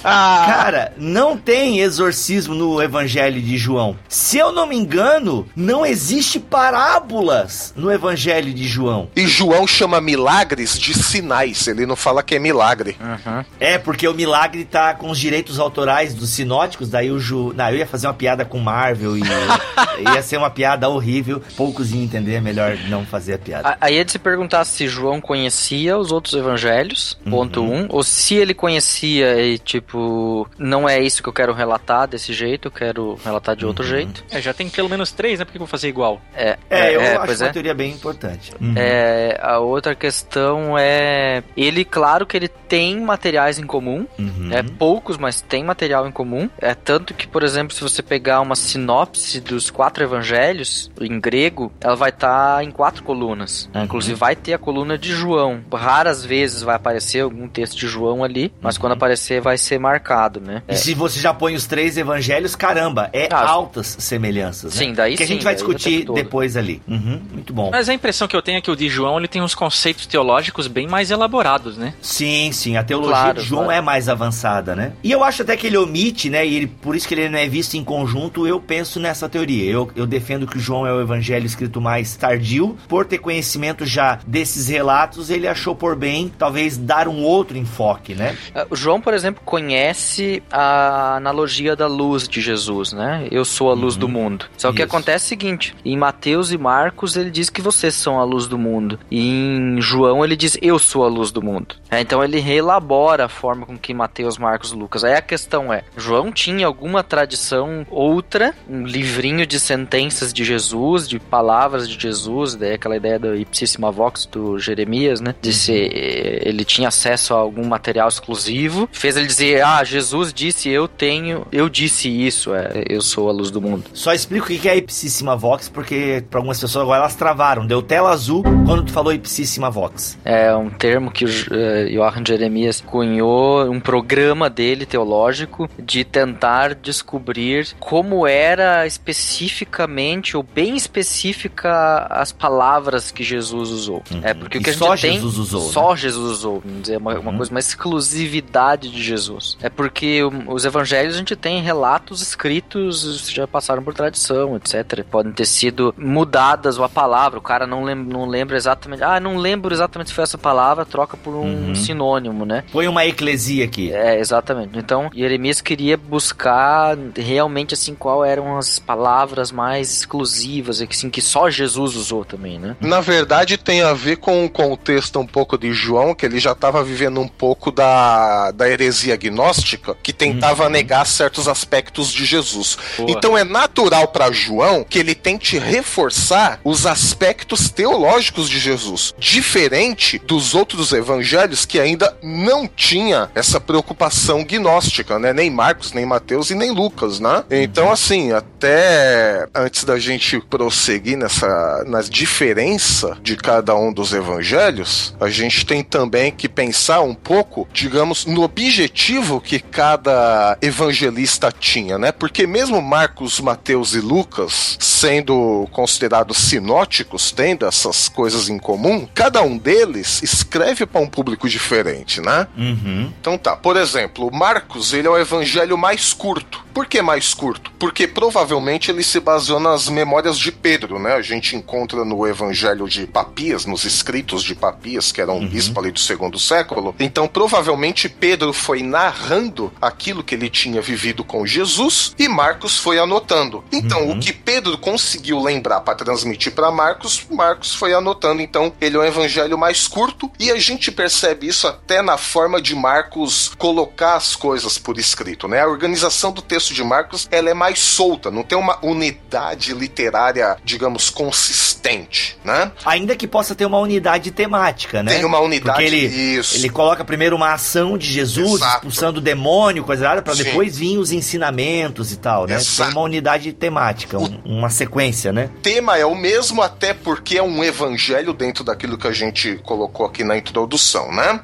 cara, não tem exorcismo no Evangelho de João. Se eu não me engano, não existe parábolas no Evangelho de João. E João chama milagres de sinais, ele não fala que é milagre. Porque o milagre tá com os direitos autorais dos sinóticos, daí o eu ia fazer uma piada com Marvel e ia ser uma piada horrível, poucos iam entender, melhor não fazer a piada. Aí é de se perguntar se João conhecia os outros evangelhos, ponto 1, ou se ele conhecia e tipo, não é isso que eu quero relatar desse jeito, eu quero relatar de outro jeito. Já tem pelo menos 3, né? Por que eu vou fazer igual? Eu acho uma teoria bem importante. A outra questão é... claro que ele tem materiais em comum, poucos, mas tem material em comum. Tanto que, por exemplo, se você pegar uma sinopse dos 4 evangelhos, em grego, ela vai estar em 4 colunas. Inclusive, vai ter a coluna de João. Raras vezes vai aparecer algum texto de João ali, mas quando aparecer, vai ser marcado, né? E se você já põe os 3 evangelhos, caramba, altas semelhanças, né? Sim, daí que a gente vai discutir depois ali. Muito bom. Mas a impressão que eu tenho é que o de João, ele tem uns conceitos teológicos bem mais elaborados, né? Sim, a teologia de João é mais avançada, né? E eu acho até que ele omite, né? E ele, por isso que ele não é visto em conjunto, eu penso nessa teoria. Eu defendo que o João é o evangelho escrito mais tardio, por ter conhecimento já desses relatos, ele achou por bem, talvez, dar um outro enfoque, né? O João, por exemplo, conhece a analogia da luz de Jesus, né? Eu sou a luz do mundo. Só que acontece o seguinte, em Mateus e Marcos ele diz que vocês são a luz do mundo. E em João ele diz eu sou a luz do mundo. Então ele reelabora a forma com que Mateus, Marcos e Lucas. Aí a questão é, João tinha alguma tradição outra, um livrinho de sentenças de Jesus, de palavras de Jesus, daí aquela ideia da Ipsissima Vox do Jeremias, né? De se ele tinha acesso a algum material exclusivo, fez ele dizer, Jesus disse, eu disse isso, eu sou a luz do mundo. Só explico o que é Ipsissima Vox, porque pra algumas pessoas agora elas travaram, deu tela azul quando tu falou Ipsissima Vox. É um termo que o Joachim Jeremias cunhou, um programa dele teológico, de tentar descobrir como era especificamente, ou bem específica, as palavras que Jesus usou. Porque o que a gente tem, Jesus usou, só Jesus usou, vamos dizer, uma coisa, uma exclusividade de Jesus. Porque os evangelhos a gente tem relatos escritos, já passaram por tradição, etc. Podem ter sido mudadas a palavra, o cara não lembra exatamente, não lembro exatamente se foi essa palavra, troca por um sinônimo, né? Foi uma eclesia aqui. Exatamente. Então, Jeremias queria buscar realmente, assim, qual eram as palavras mais exclusivas, assim, que só Jesus usou também, né? Na verdade, tem a ver com o contexto um pouco de João, que ele já estava vivendo um pouco da heresia gnóstica, que tentava negar certos aspectos de Jesus. Porra. Então é natural para João que ele tente reforçar os aspectos teológicos de Jesus, diferente dos outros evangelhos que ainda não tinha essa preocupação gnóstica, né? Nem Marcos, nem Mateus e nem Lucas, né? Então assim, até antes da gente prosseguir na diferença de cada um dos evangelhos, a gente tem também que pensar um pouco, digamos, no objetivo que cada evangelista tinha, né? Porque mesmo Marcos, Mateus e Lucas, sendo considerados sinóticos, tendo essas coisas em comum, cada um deles escreve para um público diferente, né? Então tá, por exemplo, Marcos, ele é o evangelho mais curto. Por que mais curto? Porque provavelmente ele se baseou nas memórias de Pedro, né? A gente encontra no Evangelho de Papias, nos escritos de Papias, que era um bispo ali do segundo século. Então, provavelmente, Pedro foi narrando aquilo que ele tinha vivido com Jesus e Marcos foi anotando. Então, o que Pedro conseguiu lembrar para transmitir para Marcos, Marcos foi anotando. Então, ele é um evangelho mais curto e a gente percebe isso até na forma de Marcos colocar as coisas por escrito, né? A organização do texto de Marcos, ela é mais solta, não tem uma unidade literária, digamos, consistente, né? Ainda que possa ter uma unidade temática, né? Tem uma unidade, porque ele coloca primeiro uma ação de Jesus, expulsando o demônio, coisa errada, pra depois vir os ensinamentos e tal, né? Exato. Tem uma unidade temática, uma sequência, né? O tema é o mesmo, até porque é um evangelho dentro daquilo que a gente colocou aqui na introdução, né?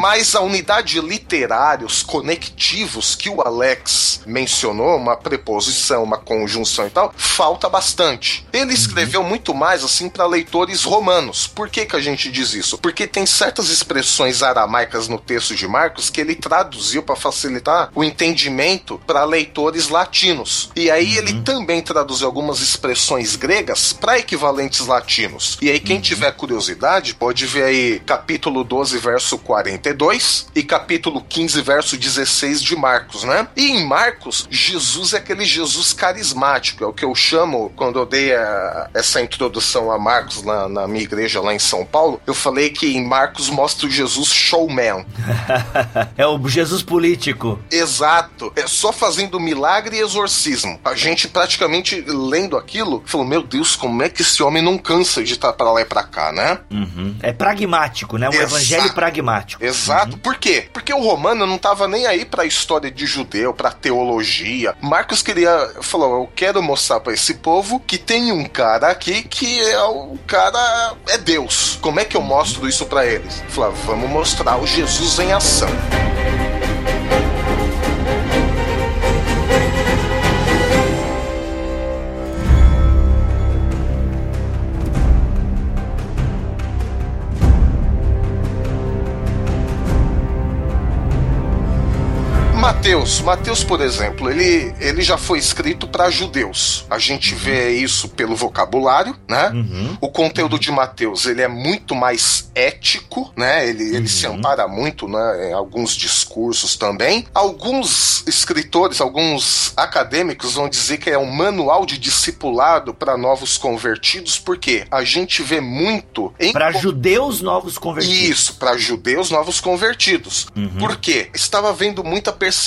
Mas a unidade literária, os conectivos que o Alex mencionou, uma preposição, uma conjunção e tal, falta bastante. Ele escreveu muito mais, assim, para leitores romanos. Por que que a gente diz isso? Porque tem certas expressões aramaicas no texto de Marcos que ele traduziu para facilitar o entendimento para leitores latinos. E aí ele também traduziu algumas expressões gregas para equivalentes latinos. E aí quem tiver curiosidade pode ver aí capítulo 12, verso 42 e capítulo 15, verso 16 de Marcos, né? E em Marcos, Jesus é aquele Jesus carismático, é o que eu chamo, quando eu dei essa introdução a Marcos na minha igreja lá em São Paulo, eu falei que em Marcos mostra o Jesus showman. É o Jesus político. Exato. É só fazendo milagre e exorcismo. A gente praticamente, lendo aquilo, falou, meu Deus, como é que esse homem não cansa de estar pra lá e pra cá, né? É pragmático, né? Um evangelho pragmático. Exato. Por quê? Porque o romano não tava nem aí pra história de judeu, pra teologia. Marcos falou, eu quero mostrar pra esse povo que tem um cara aqui que é Deus. Como é que eu mostro isso pra eles? Falou, vamos mostrar o Jesus em ação. Mateus, por exemplo, ele já foi escrito para judeus. A gente vê isso pelo vocabulário, né? O conteúdo de Mateus, ele é muito mais ético, né? Ele se ampara muito, né, em alguns discursos também. Alguns escritores, alguns acadêmicos vão dizer que é um manual de discipulado para novos convertidos, porque a gente vê muito em... Para judeus novos convertidos. Isso, para judeus novos convertidos. Por quê? Estava havendo muita perseguição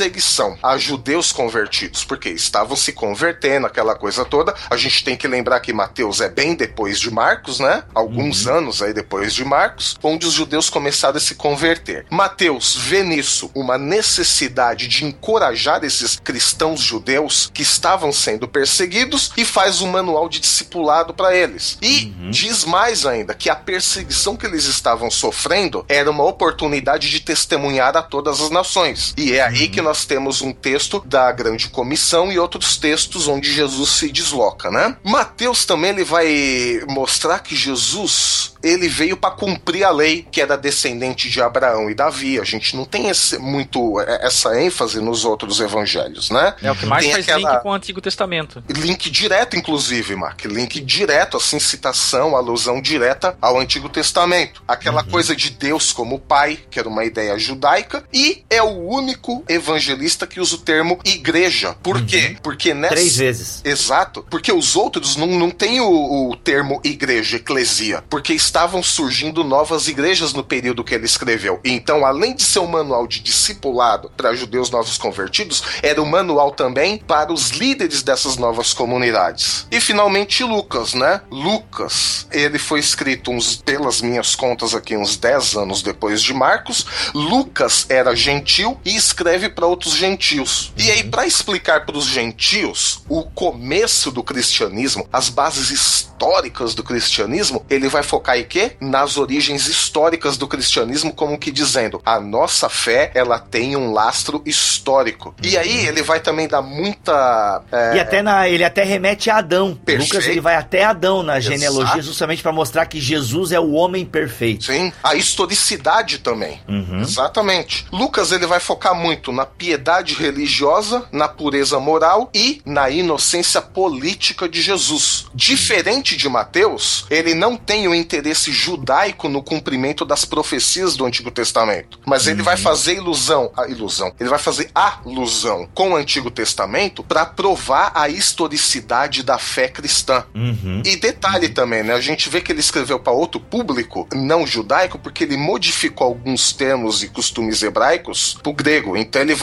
a judeus convertidos, porque estavam se convertendo, aquela coisa toda. A gente tem que lembrar que Mateus é bem depois de Marcos, né? Alguns anos aí depois de Marcos, onde os judeus começaram a se converter. Mateus vê nisso uma necessidade de encorajar esses cristãos judeus que estavam sendo perseguidos e faz um manual de discipulado para eles. E diz mais ainda que a perseguição que eles estavam sofrendo era uma oportunidade de testemunhar a todas as nações. E é aí que nós temos um texto da Grande Comissão e outros textos onde Jesus se desloca, né? Mateus também, ele vai mostrar que Jesus, ele veio para cumprir a lei, que era descendente de Abraão e Davi. A gente não tem muito essa ênfase nos outros evangelhos, né? É o que mais tem, faz link com o Antigo Testamento. Link direto, inclusive, Mark. Link direto, assim, citação, alusão direta ao Antigo Testamento. Aquela coisa de Deus como Pai, que era uma ideia judaica, e é o único evangelista que usa o termo igreja. Por quê? Porque nessa... 3 vezes. Exato. Porque os outros não têm o termo igreja, eclesia, porque estavam surgindo novas igrejas no período que ele escreveu. Então, além de ser um manual de discipulado para judeus novos convertidos, era um manual também para os líderes dessas novas comunidades. E, finalmente, Lucas, né? Lucas, ele foi escrito pelas minhas contas aqui, uns 10 anos depois de Marcos. Lucas era gentil e escreve para outros gentios. E aí, para explicar para os gentios o começo do cristianismo, as bases históricas do cristianismo, ele vai focar que nas origens históricas do cristianismo, como que dizendo, a nossa fé, ela tem um lastro histórico. E aí ele vai também dar muita... É... E até ele até remete a Adão. Perfeito. Lucas, ele vai até Adão na genealogia, justamente para mostrar que Jesus é o homem perfeito. Sim, a historicidade também. Uhum. Exatamente. Lucas, ele vai focar muito na piedade religiosa, na pureza moral e na inocência política de Jesus. Diferente de Mateus, ele não tem o interesse judaico no cumprimento das profecias do Antigo Testamento, mas ele vai fazer alusão com o Antigo Testamento para provar a historicidade da fé cristã. E detalhe também, né? A gente vê que ele escreveu para outro público não judaico, porque ele modificou alguns termos e costumes hebraicos pro grego. Então ele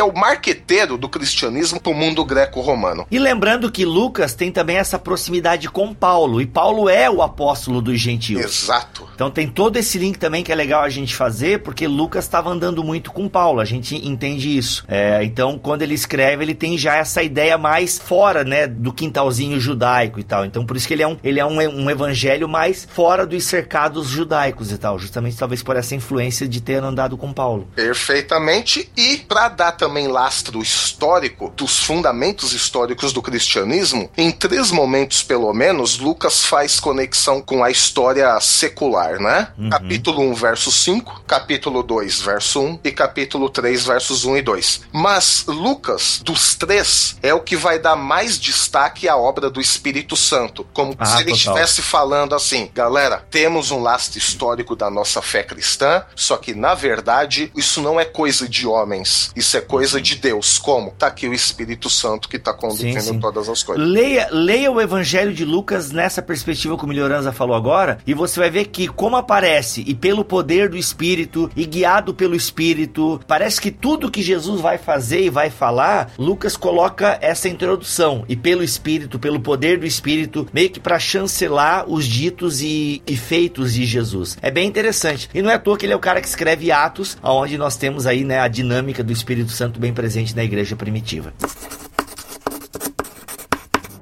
é o marqueteiro do cristianismo pro mundo greco-romano. E lembrando que Lucas tem também essa proximidade com Paulo, e Paulo é o apóstolo dos gentios. Exato. Então tem todo esse link também que é legal a gente fazer, porque Lucas estava andando muito com Paulo, a gente entende isso. Então quando ele escreve, ele tem já essa ideia mais fora, né, do quintalzinho judaico e tal. Então por isso que ele é um evangelho mais fora dos cercados judaicos e tal, justamente talvez por essa influência de ter andado com Paulo. Perfeitamente. E para dar também lastro histórico dos fundamentos históricos do cristianismo, em três momentos pelo menos, Lucas faz conexão com a história secular, né? Capítulo 1, verso 5, capítulo 2, verso 1 e capítulo 3, versos 1 e 2. Mas Lucas, dos três, é o que vai dar mais destaque à obra do Espírito Santo, como se ele estivesse falando assim, galera, temos um lastro histórico da nossa fé cristã, só que na verdade, isso não é coisa de homens, isso é coisa de Deus. Como? Tá aqui o Espírito Santo que tá conduzindo todas as coisas. Leia o Evangelho de Lucas nessa perspectiva que o Melhoranza falou agora, e você vai ver que como aparece, e pelo poder do Espírito, e guiado pelo Espírito, parece que tudo que Jesus vai fazer e vai falar, Lucas coloca essa introdução, e pelo Espírito, pelo poder do Espírito, meio que pra chancelar os ditos e feitos de Jesus. É bem interessante. E não é à toa que ele é o cara que escreve Atos, onde nós temos aí, né, a dinâmica do Espírito Santo bem presente na igreja primitiva.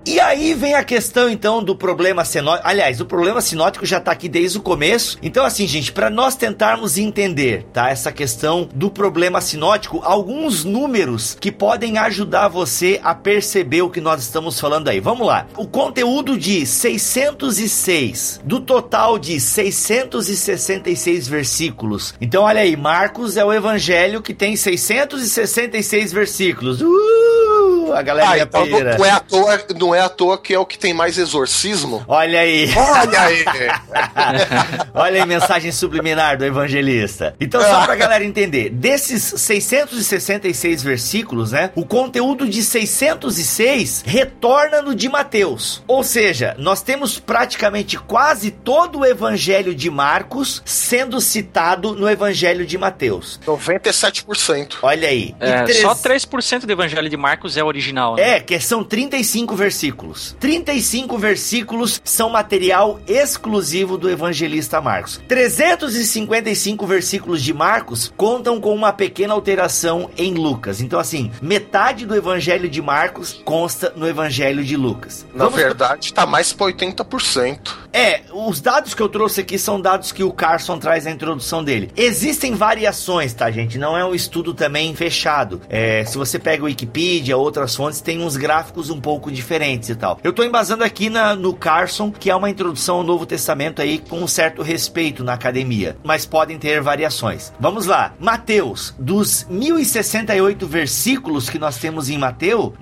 E aí vem a questão, então, do problema sinótico. Aliás, o problema sinótico já tá aqui desde o começo. Então, assim, gente, para nós tentarmos entender, tá, essa questão do problema sinótico, alguns números que podem ajudar você a perceber o que nós estamos falando aí. Vamos lá. O conteúdo de 606, do total de 666 versículos. Então, olha aí, Marcos é o evangelho que tem 666 versículos. A galera então pira. Não é à toa que é o que tem mais exorcismo. Olha aí. Olha aí. Olha aí, mensagem subliminar do evangelista. Então, só pra galera entender, desses 666 versículos, né, o conteúdo de 606 retorna no de Mateus. Ou seja, nós temos praticamente quase todo o evangelho de Marcos sendo citado no evangelho de Mateus. 97%. Olha aí. Só 3% do evangelho de Marcos é original, né? Que são 35 versículos. 35 versículos são material exclusivo do evangelista Marcos. 355 versículos de Marcos contam com uma pequena alteração em Lucas. Então, assim, metade do evangelho de Marcos consta no evangelho de Lucas. Na verdade, tá mais pra 80%. Os dados que eu trouxe aqui são dados que o Carson traz na introdução dele. Existem variações, tá, gente? Não é um estudo também fechado. Se você pega o Wikipedia, outras fontes, tem uns gráficos um pouco diferentes e tal. Eu tô embasando aqui no Carson, que é uma introdução ao Novo Testamento aí com um certo respeito na academia, mas podem ter variações. Vamos lá. Mateus, dos 1068 versículos que nós temos em Mateus,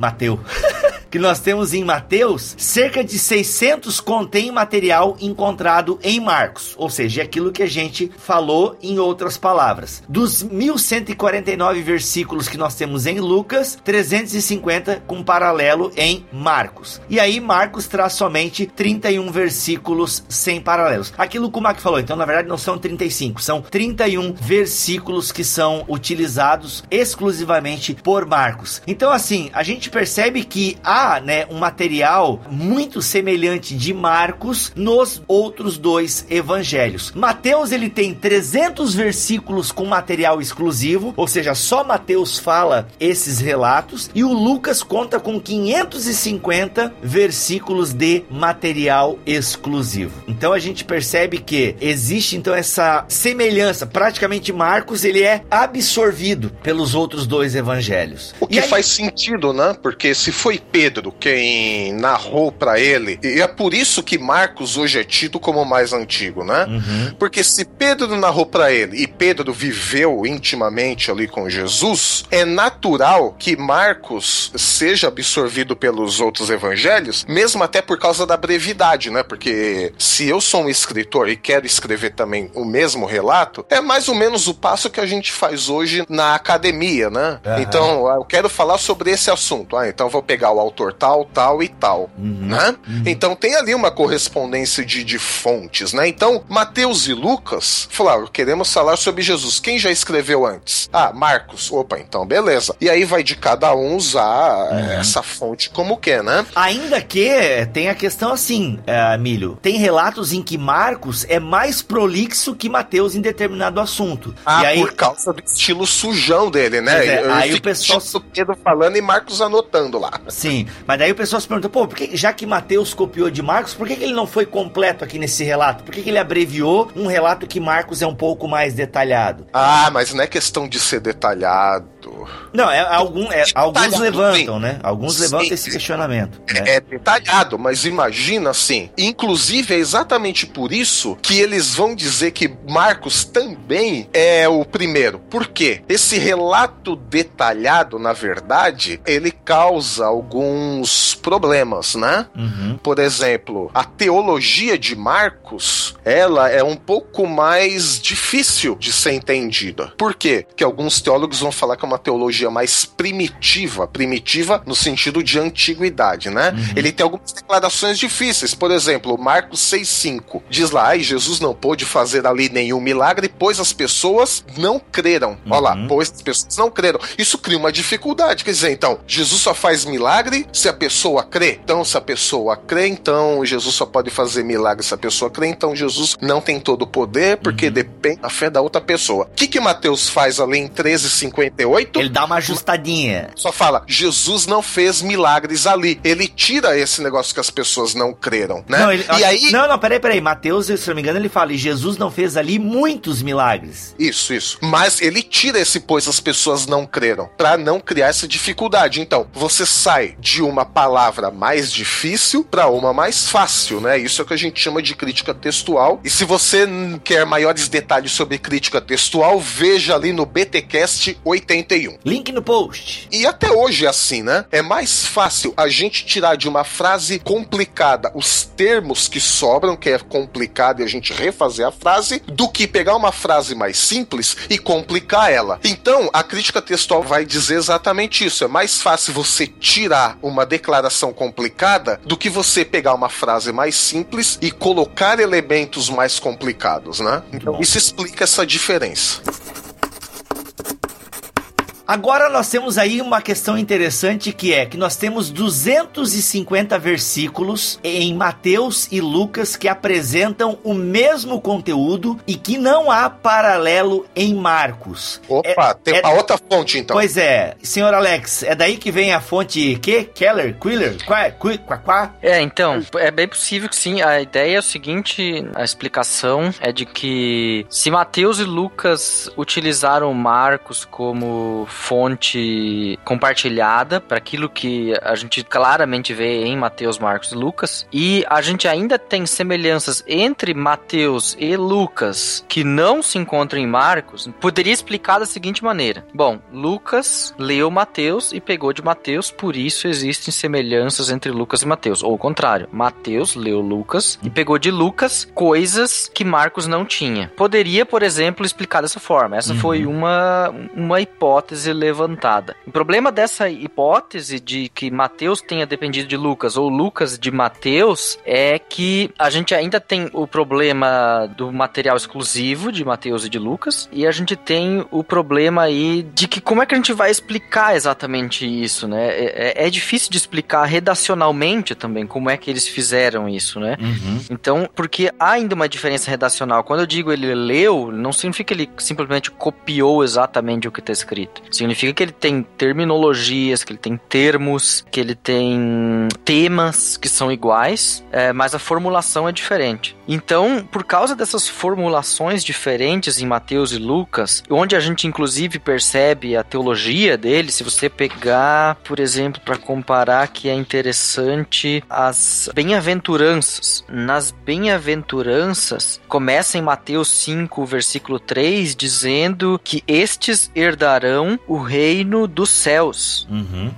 cerca de 600 contém material encontrado em Marcos, ou seja, é aquilo que a gente falou em outras palavras. Dos 1149 versículos que nós temos em Lucas, 350 com paralelo em Marcos. E aí Marcos traz somente 31 versículos sem paralelos. Aquilo que o Mac falou, então na verdade não são 35, são 31 versículos que são utilizados exclusivamente por Marcos. Então assim, a gente percebe que a há, né, um material muito semelhante de Marcos nos outros dois evangelhos. Mateus, ele tem 300 versículos com material exclusivo, ou seja, só Mateus fala esses relatos, e o Lucas conta com 550 versículos de material exclusivo. Então a gente percebe que existe então essa semelhança, praticamente Marcos ele é absorvido pelos outros dois evangelhos. O que aí faz sentido, né? Porque se foi Pedro quem narrou para ele, e é por isso que Marcos hoje é tido como o mais antigo, né? Uhum. Porque se Pedro narrou para ele e Pedro viveu intimamente ali com Jesus, é natural que Marcos seja absorvido pelos outros evangelhos, mesmo até por causa da brevidade, né? Porque se eu sou um escritor e quero escrever também o mesmo relato, é mais ou menos o passo que a gente faz hoje na academia, né? Uhum. Então, eu quero falar sobre esse assunto. Ah, então vou pegar o autor tal, tal e tal, uhum, né? Uhum. Então tem ali uma correspondência de fontes, né? Então, Mateus e Lucas falaram, queremos falar sobre Jesus. Quem já escreveu antes? Ah, Marcos. Opa, então beleza. E aí vai de cada um usar, uhum, essa fonte como quer, né? Ainda que tem a questão assim, Milho, tem relatos em que Marcos é mais prolixo que Mateus em determinado assunto. Ah, e aí, por causa do estilo sujão dele, né? É, aí o pessoal... Pedro falando e Marcos anotando lá. Sim, mas daí o pessoal se pergunta, pô, por que, já que Mateus copiou de Marcos, por que ele não foi completo aqui nesse relato? Por que ele abreviou um relato que Marcos é um pouco mais detalhado? Ah, mas não é questão de ser detalhado. Não, alguns levantam, bem, né? Alguns levantam esse questionamento. Né? É detalhado, mas imagina assim, inclusive é exatamente por isso que eles vão dizer que Marcos também é o primeiro. Por quê? Esse relato detalhado, na verdade, ele causa alguns problemas, né? Uhum. Por exemplo, a teologia de Marcos, ela é um pouco mais difícil de ser entendida. Por quê? Porque alguns teólogos vão falar que é uma teologia mais primitiva no sentido de antiguidade, né? Uhum. Ele tem algumas declarações difíceis, por exemplo, Marcos 6,5 diz lá, ai, Jesus não pôde fazer ali nenhum milagre, pois as pessoas não creram. Uhum. Olha lá, pois as pessoas não creram. Isso cria uma dificuldade, quer dizer, então, Jesus só faz milagre se a pessoa crê. Então, se a pessoa crê, então Jesus só pode fazer milagre se a pessoa crê, então Jesus não tem todo o poder, porque uhum, depende da fé da outra pessoa. O que que Mateus faz ali em 13,58? Ele dá uma ajustadinha. Só fala, Jesus não fez milagres ali. Ele tira esse negócio que as pessoas não creram, né? Não, ele, e aí... não, peraí. Mateus, se não me engano, ele fala, e Jesus não fez ali muitos milagres. Isso. Mas ele tira esse, pois as pessoas não creram, pra não criar essa dificuldade. Então, você sai de uma palavra mais difícil pra uma mais fácil, né? Isso é o que a gente chama de crítica textual. E se você quer maiores detalhes sobre crítica textual, veja ali no BTCast 80. Link no post. E até hoje é assim, né? É mais fácil a gente tirar de uma frase complicada os termos que sobram, que é complicado, e a gente refazer a frase, do que pegar uma frase mais simples e complicar ela. Então, a crítica textual vai dizer exatamente isso. É mais fácil você tirar uma declaração complicada do que você pegar uma frase mais simples e colocar elementos mais complicados, né? Então, isso explica essa diferença. Agora nós temos aí uma questão interessante, que é que nós temos 250 versículos em Mateus e Lucas que apresentam o mesmo conteúdo e que não há paralelo em Marcos. Opa, tem uma outra fonte então. Pois é, senhor Alex, é daí que vem a fonte que? Keller? É, então, é bem possível que sim. A ideia é o seguinte, a explicação é de que se Mateus e Lucas utilizaram Marcos como fonte compartilhada para aquilo que a gente claramente vê em Mateus, Marcos e Lucas, e a gente ainda tem semelhanças entre Mateus e Lucas que não se encontram em Marcos, poderia explicar da seguinte maneira: bom, Lucas leu Mateus e pegou de Mateus, por isso existem semelhanças entre Lucas e Mateus, ou o contrário, Mateus leu Lucas e pegou de Lucas coisas que Marcos não tinha. Poderia, por exemplo, explicar dessa forma. Essa foi uma hipótese hipótese levantada. O problema dessa hipótese de que Mateus tenha dependido de Lucas ou Lucas de Mateus é que a gente ainda tem o problema do material exclusivo de Mateus e de Lucas, e a gente tem o problema aí de que como é que a gente vai explicar exatamente isso, né? É difícil de explicar redacionalmente também como é que eles fizeram isso, né? Uhum. Então, porque há ainda uma diferença redacional. Quando eu digo ele leu, não significa que ele simplesmente copiou exatamente o que está escrito. Significa que ele tem terminologias, que ele tem termos, que ele tem temas que são iguais, mas a formulação é diferente. Então, por causa dessas formulações diferentes em Mateus e Lucas, onde a gente inclusive percebe a teologia dele, se você pegar, por exemplo, para comparar, que é interessante, as bem-aventuranças. Nas bem-aventuranças, começa em Mateus 5, versículo 3, dizendo que estes herdarão o reino dos céus,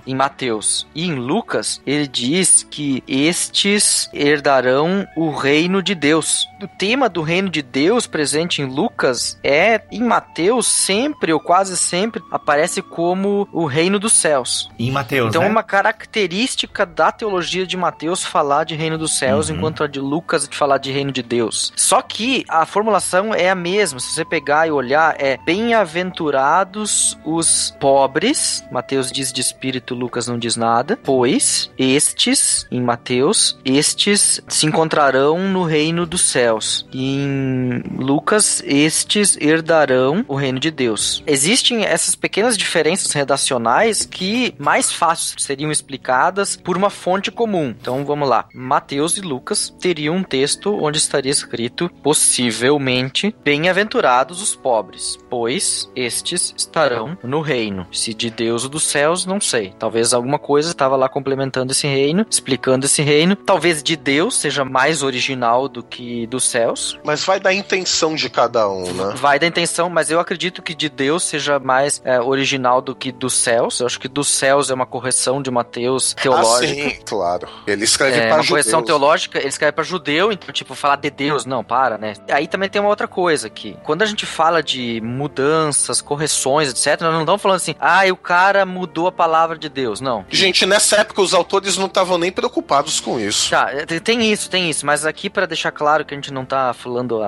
em Mateus. E em Lucas, ele diz que estes herdarão o reino de Deus. O tema do reino de Deus presente em Lucas é, em Mateus, sempre ou quase sempre, aparece como o reino dos céus. Em Mateus, então, né? É uma característica da teologia de Mateus falar de reino dos céus, enquanto a de Lucas de falar de reino de Deus. Só que a formulação é a mesma. Se você pegar e olhar, é bem-aventurados os pobres. Mateus diz de espírito, Lucas não diz nada. Pois estes, em Mateus, estes se encontrarão no reino dos céus. Em Lucas, estes herdarão o reino de Deus. Existem essas pequenas diferenças redacionais que mais fácil seriam explicadas por uma fonte comum. Então, vamos lá. Mateus e Lucas teriam um texto onde estaria escrito, possivelmente, bem-aventurados os pobres, pois estes estarão no reino. Se de Deus ou dos céus, não sei. Talvez alguma coisa estava lá complementando esse reino, explicando esse reino. Talvez de Deus seja mais original do que dos céus. Mas vai da intenção de cada um, né? Vai da intenção, mas eu acredito que de Deus seja mais original do que dos céus. Eu acho que dos céus é uma correção de Mateus teológica. Ah, sim, claro. Ele escreve para judeus. É uma correção teológica, ele escreve para judeu, então, tipo, falar de Deus, não, para, né? Aí também tem uma outra coisa aqui. Quando a gente fala de mudanças, correções, etc., nós não estamos falando assim, ah, o cara mudou a palavra de Deus, não. Gente, nessa época os autores não estavam nem preocupados com isso. Tá, tem isso, mas aqui para deixar claro que a gente não tá falando,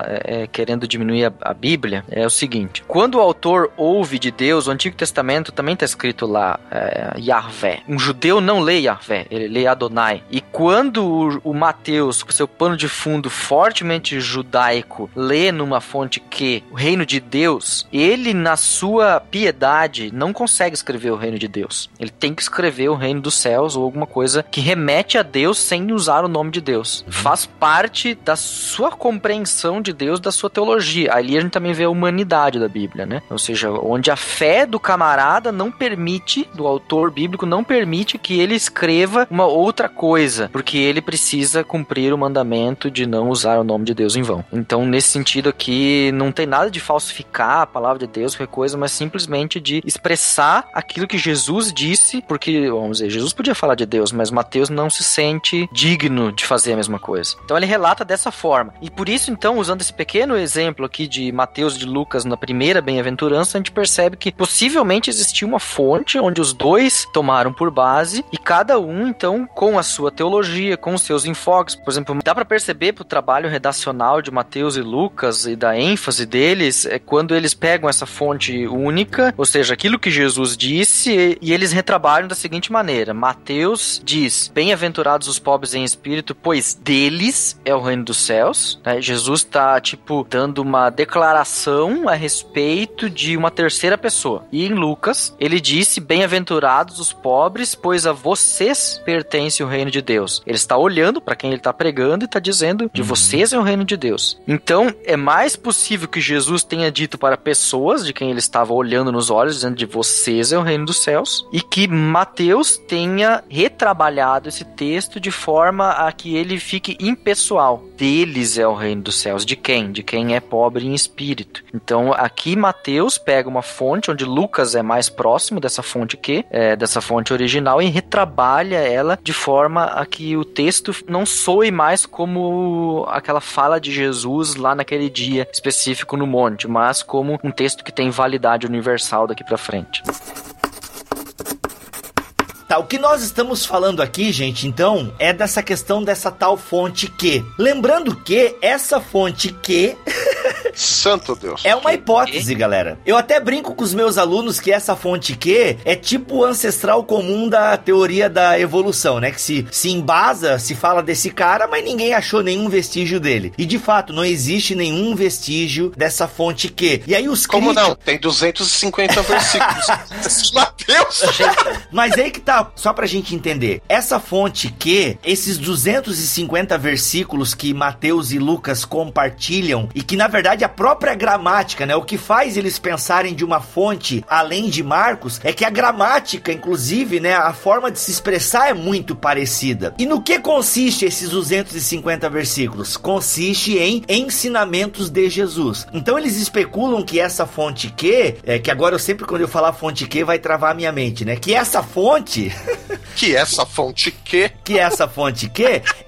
querendo diminuir a Bíblia, é o seguinte, quando o autor ouve de Deus, o Antigo Testamento também tá escrito lá, Yahvé. Um judeu não lê Yahvé, ele lê Adonai. E quando o Mateus, com seu pano de fundo fortemente judaico, lê numa fonte que o reino de Deus, ele na sua piedade não consegue escrever o reino de Deus. Ele tem que escrever o reino dos céus ou alguma coisa que remete a Deus sem usar o nome de Deus. Faz parte da sua compreensão de Deus, da sua teologia. Ali a gente também vê a humanidade da Bíblia, né? Ou seja, onde a fé do camarada não permite, do autor bíblico, não permite que ele escreva uma outra coisa, porque ele precisa cumprir o mandamento de não usar o nome de Deus em vão. Então, nesse sentido aqui, não tem nada de falsificar a palavra de Deus, qualquer coisa, mas simplesmente de expressar aquilo que Jesus disse, porque, vamos dizer, Jesus podia falar de Deus, mas Mateus não se sente digno de fazer a mesma coisa. Então, ele relata dessa forma. E por isso, então, usando esse pequeno exemplo aqui de Mateus e de Lucas na primeira bem-aventurança, a gente percebe que possivelmente existiu uma fonte onde os dois tomaram por base e cada um, então, com a sua teologia, com os seus enfoques. Por exemplo, dá para perceber pro trabalho redacional de Mateus e Lucas e da ênfase deles é quando eles pegam essa fonte única, ou seja, aquilo que Jesus disse, e eles retrabalham da seguinte maneira. Mateus diz, bem-aventurados os pobres em espírito, pois deles é o reino dos céus. Né? Jesus está, tipo, dando uma declaração a respeito de uma terceira pessoa. E em Lucas, ele disse, bem-aventurados os pobres, pois a vocês pertence o reino de Deus. Ele está olhando para quem ele está pregando e está dizendo, de vocês é o reino de Deus. Então, é mais possível que Jesus tenha dito para pessoas de quem ele estava olhando nos olhos, dizendo, de vocês é o reino dos céus, e que Mateus tenha retrabalhado esse texto de forma a que ele fique impessoal. Deles é o reino dos céus. De quem? De quem é pobre em espírito. Então, aqui Mateus pega uma fonte onde Lucas é mais próximo dessa fonte que é dessa fonte original e retrabalha ela de forma a que o texto não soe mais como aquela fala de Jesus lá naquele dia específico no monte, mas como um texto que tem validade universal daqui para frente. Tá, o que nós estamos falando aqui, gente, então, é dessa questão dessa tal fonte Q. Lembrando que essa fonte Q... Santo Deus. É uma hipótese, galera. Eu até brinco com os meus alunos que essa fonte Q é tipo o ancestral comum da teoria da evolução, né? Que se embasa, se fala desse cara, mas ninguém achou nenhum vestígio dele. E, de fato, não existe nenhum vestígio dessa fonte Q. E aí os críticos... Como não? Tem 250 versículos. Mateus! Mas aí que tá, só pra gente entender. Essa fonte Q, esses 250 versículos que Mateus e Lucas compartilham e que, na verdade, a própria gramática, né? O que faz eles pensarem de uma fonte além de Marcos é que a gramática, inclusive, né? A forma de se expressar é muito parecida. E no que consiste esses 250 versículos? Consiste em ensinamentos de Jesus. Então eles especulam que essa fonte Q, que agora eu sempre, quando eu falar fonte Q, vai travar a minha mente, né? Que essa fonte... Que essa fonte Q,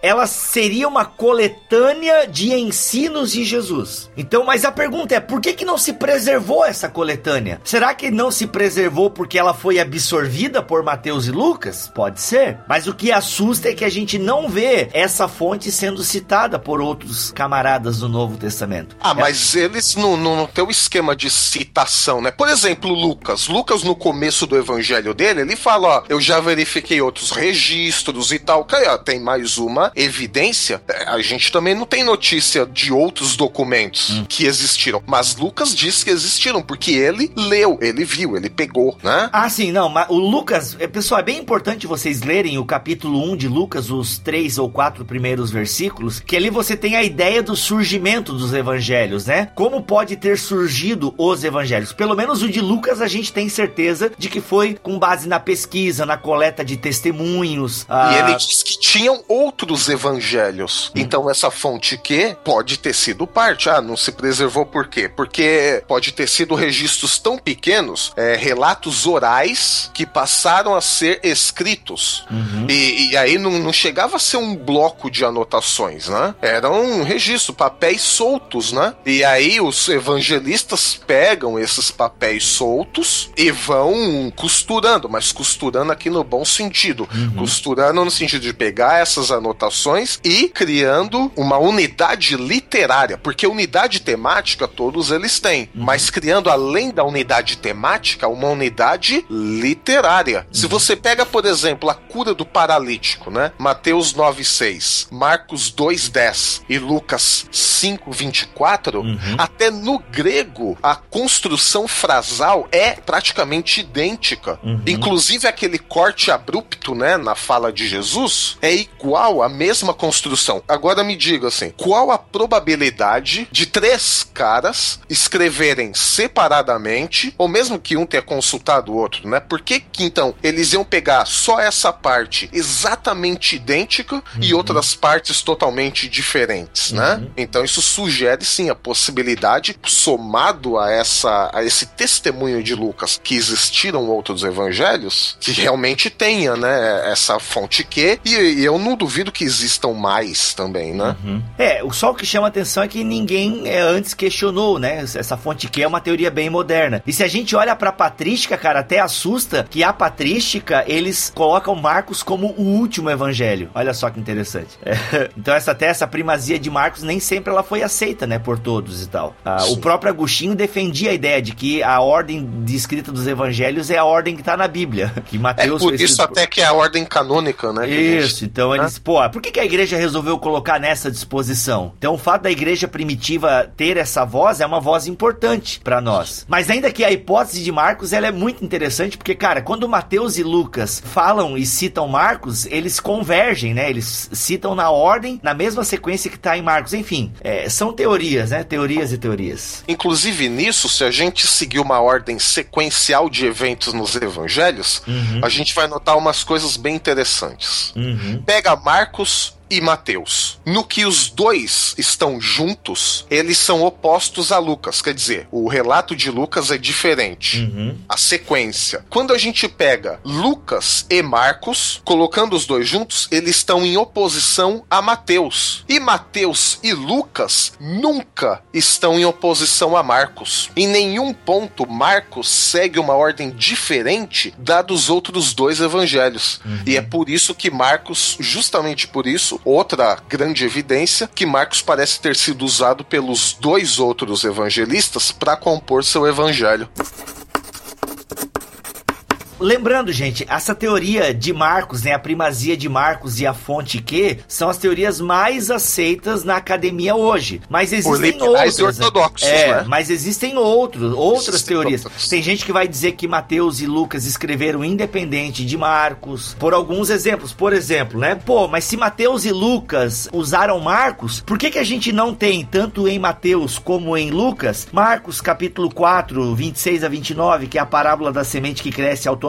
ela seria uma coletânea de ensinos de Jesus. Então, mas a pergunta é, por que não se preservou essa coletânea? Será que não se preservou porque ela foi absorvida por Mateus e Lucas? Pode ser. Mas o que assusta é que a gente não vê essa fonte sendo citada por outros camaradas do Novo Testamento. Ah, mas eles não têm um esquema de citação, né? Por exemplo, Lucas. Lucas, no começo do evangelho dele, ele fala, ó, eu já verifiquei outros registros e tal. Cara, ó, tem mais uma evidência. A gente também não tem notícia de outros documentos que existiram. Mas Lucas diz que existiram, porque ele leu, ele viu, ele pegou, né? Ah, sim, não. Mas o Lucas... Pessoal, é bem importante vocês lerem o capítulo 1 de Lucas, os 3 ou 4 primeiros versículos, que ali você tem a ideia do surgimento dos evangelhos, né? Como pode ter surgido os evangelhos? Pelo menos o de Lucas a gente tem certeza de que foi com base na pesquisa, na coleta de testemunhos. E ele diz que tinham outros evangelhos. Então essa fonte Q pode ter sido parte. Ah, não se preservou por quê? Porque pode ter sido registros tão pequenos, relatos orais que passaram a ser escritos. E aí não chegava a ser um bloco de anotações, né? Era um registro, papéis soltos, né? E aí os evangelistas pegam esses papéis soltos e vão costurando, mas costurando aqui no bom sentido. Costurando no sentido de pegar essas anotações e criando uma unidade literária, porque unidade temática todos eles têm, mas criando além da unidade temática, uma unidade literária. Se você pega, por exemplo, a cura do paralítico, né? Mateus 9,6, Marcos 2,10 e Lucas 5,24, até no grego a construção frasal é praticamente idêntica. Inclusive aquele corte abrupto, né, na fala de Jesus é igual, a mesma construção. Agora me diga assim, qual a probabilidade de 3 caras escreverem separadamente, ou mesmo que um tenha consultado o outro, né? Por que que então eles iam pegar só essa parte exatamente idêntica e outras partes totalmente diferentes, né? Então isso sugere sim a possibilidade, somado a esse testemunho de Lucas, que existiram outros evangelhos, que realmente tenha, né, essa fonte Q, e eu não duvido que existam mais também, né? Só o que chama atenção é que ninguém antes questionou, né? Essa fonte Q é uma teoria bem moderna. E se a gente olha pra patrística, cara, até assusta que a patrística, eles colocam Marcos como o último evangelho. Olha só que interessante. Então essa primazia de Marcos nem sempre ela foi aceita, né, por todos e tal. O próprio Agostinho defendia a ideia de que a ordem de escrita dos evangelhos é a ordem que tá na Bíblia. Que Mateus por isso até que é a ordem canônica, né? Isso, então eles... Pô, por que a igreja resolveu colocar nessa disposição? Então o fato da igreja primitiva ter essa voz é uma voz importante pra nós. Mas ainda que a hipótese de Marcos, ela é muito interessante, porque, cara, quando Mateus e Lucas falam e citam Marcos, eles convergem, né? Eles citam na ordem, na mesma sequência que tá em Marcos. Enfim, são teorias, né? Teorias e teorias. Inclusive nisso, se a gente seguir uma ordem sequencial de eventos nos evangelhos, a gente vai notar umas coisas bem interessantes. Pega Marcos, e Mateus. No que os dois estão juntos, eles são opostos a Lucas, quer dizer, o relato de Lucas é diferente, a sequência. Quando a gente pega Lucas e Marcos, colocando os dois juntos, eles estão em oposição a Mateus. E Mateus e Lucas nunca estão em oposição a Marcos. Em nenhum ponto Marcos segue uma ordem diferente da dos outros dois evangelhos. E é por isso que Marcos, justamente por isso, outra grande evidência, que Marcos parece ter sido usado pelos dois outros evangelistas para compor seu evangelho. Lembrando, gente, essa teoria de Marcos, né, a primazia de Marcos e a fonte Q, são as teorias mais aceitas na academia hoje. Mas existem outras. Ortodoxos, né? Mas existem outras teorias. Ortodoxos. Tem gente que vai dizer que Mateus e Lucas escreveram independente de Marcos, por alguns exemplos. Por exemplo, né? Pô, mas se Mateus e Lucas usaram Marcos, por que que a gente não tem, tanto em Mateus como em Lucas, Marcos capítulo 4, 26 a 29, que é a parábola da semente que cresce automaticamente?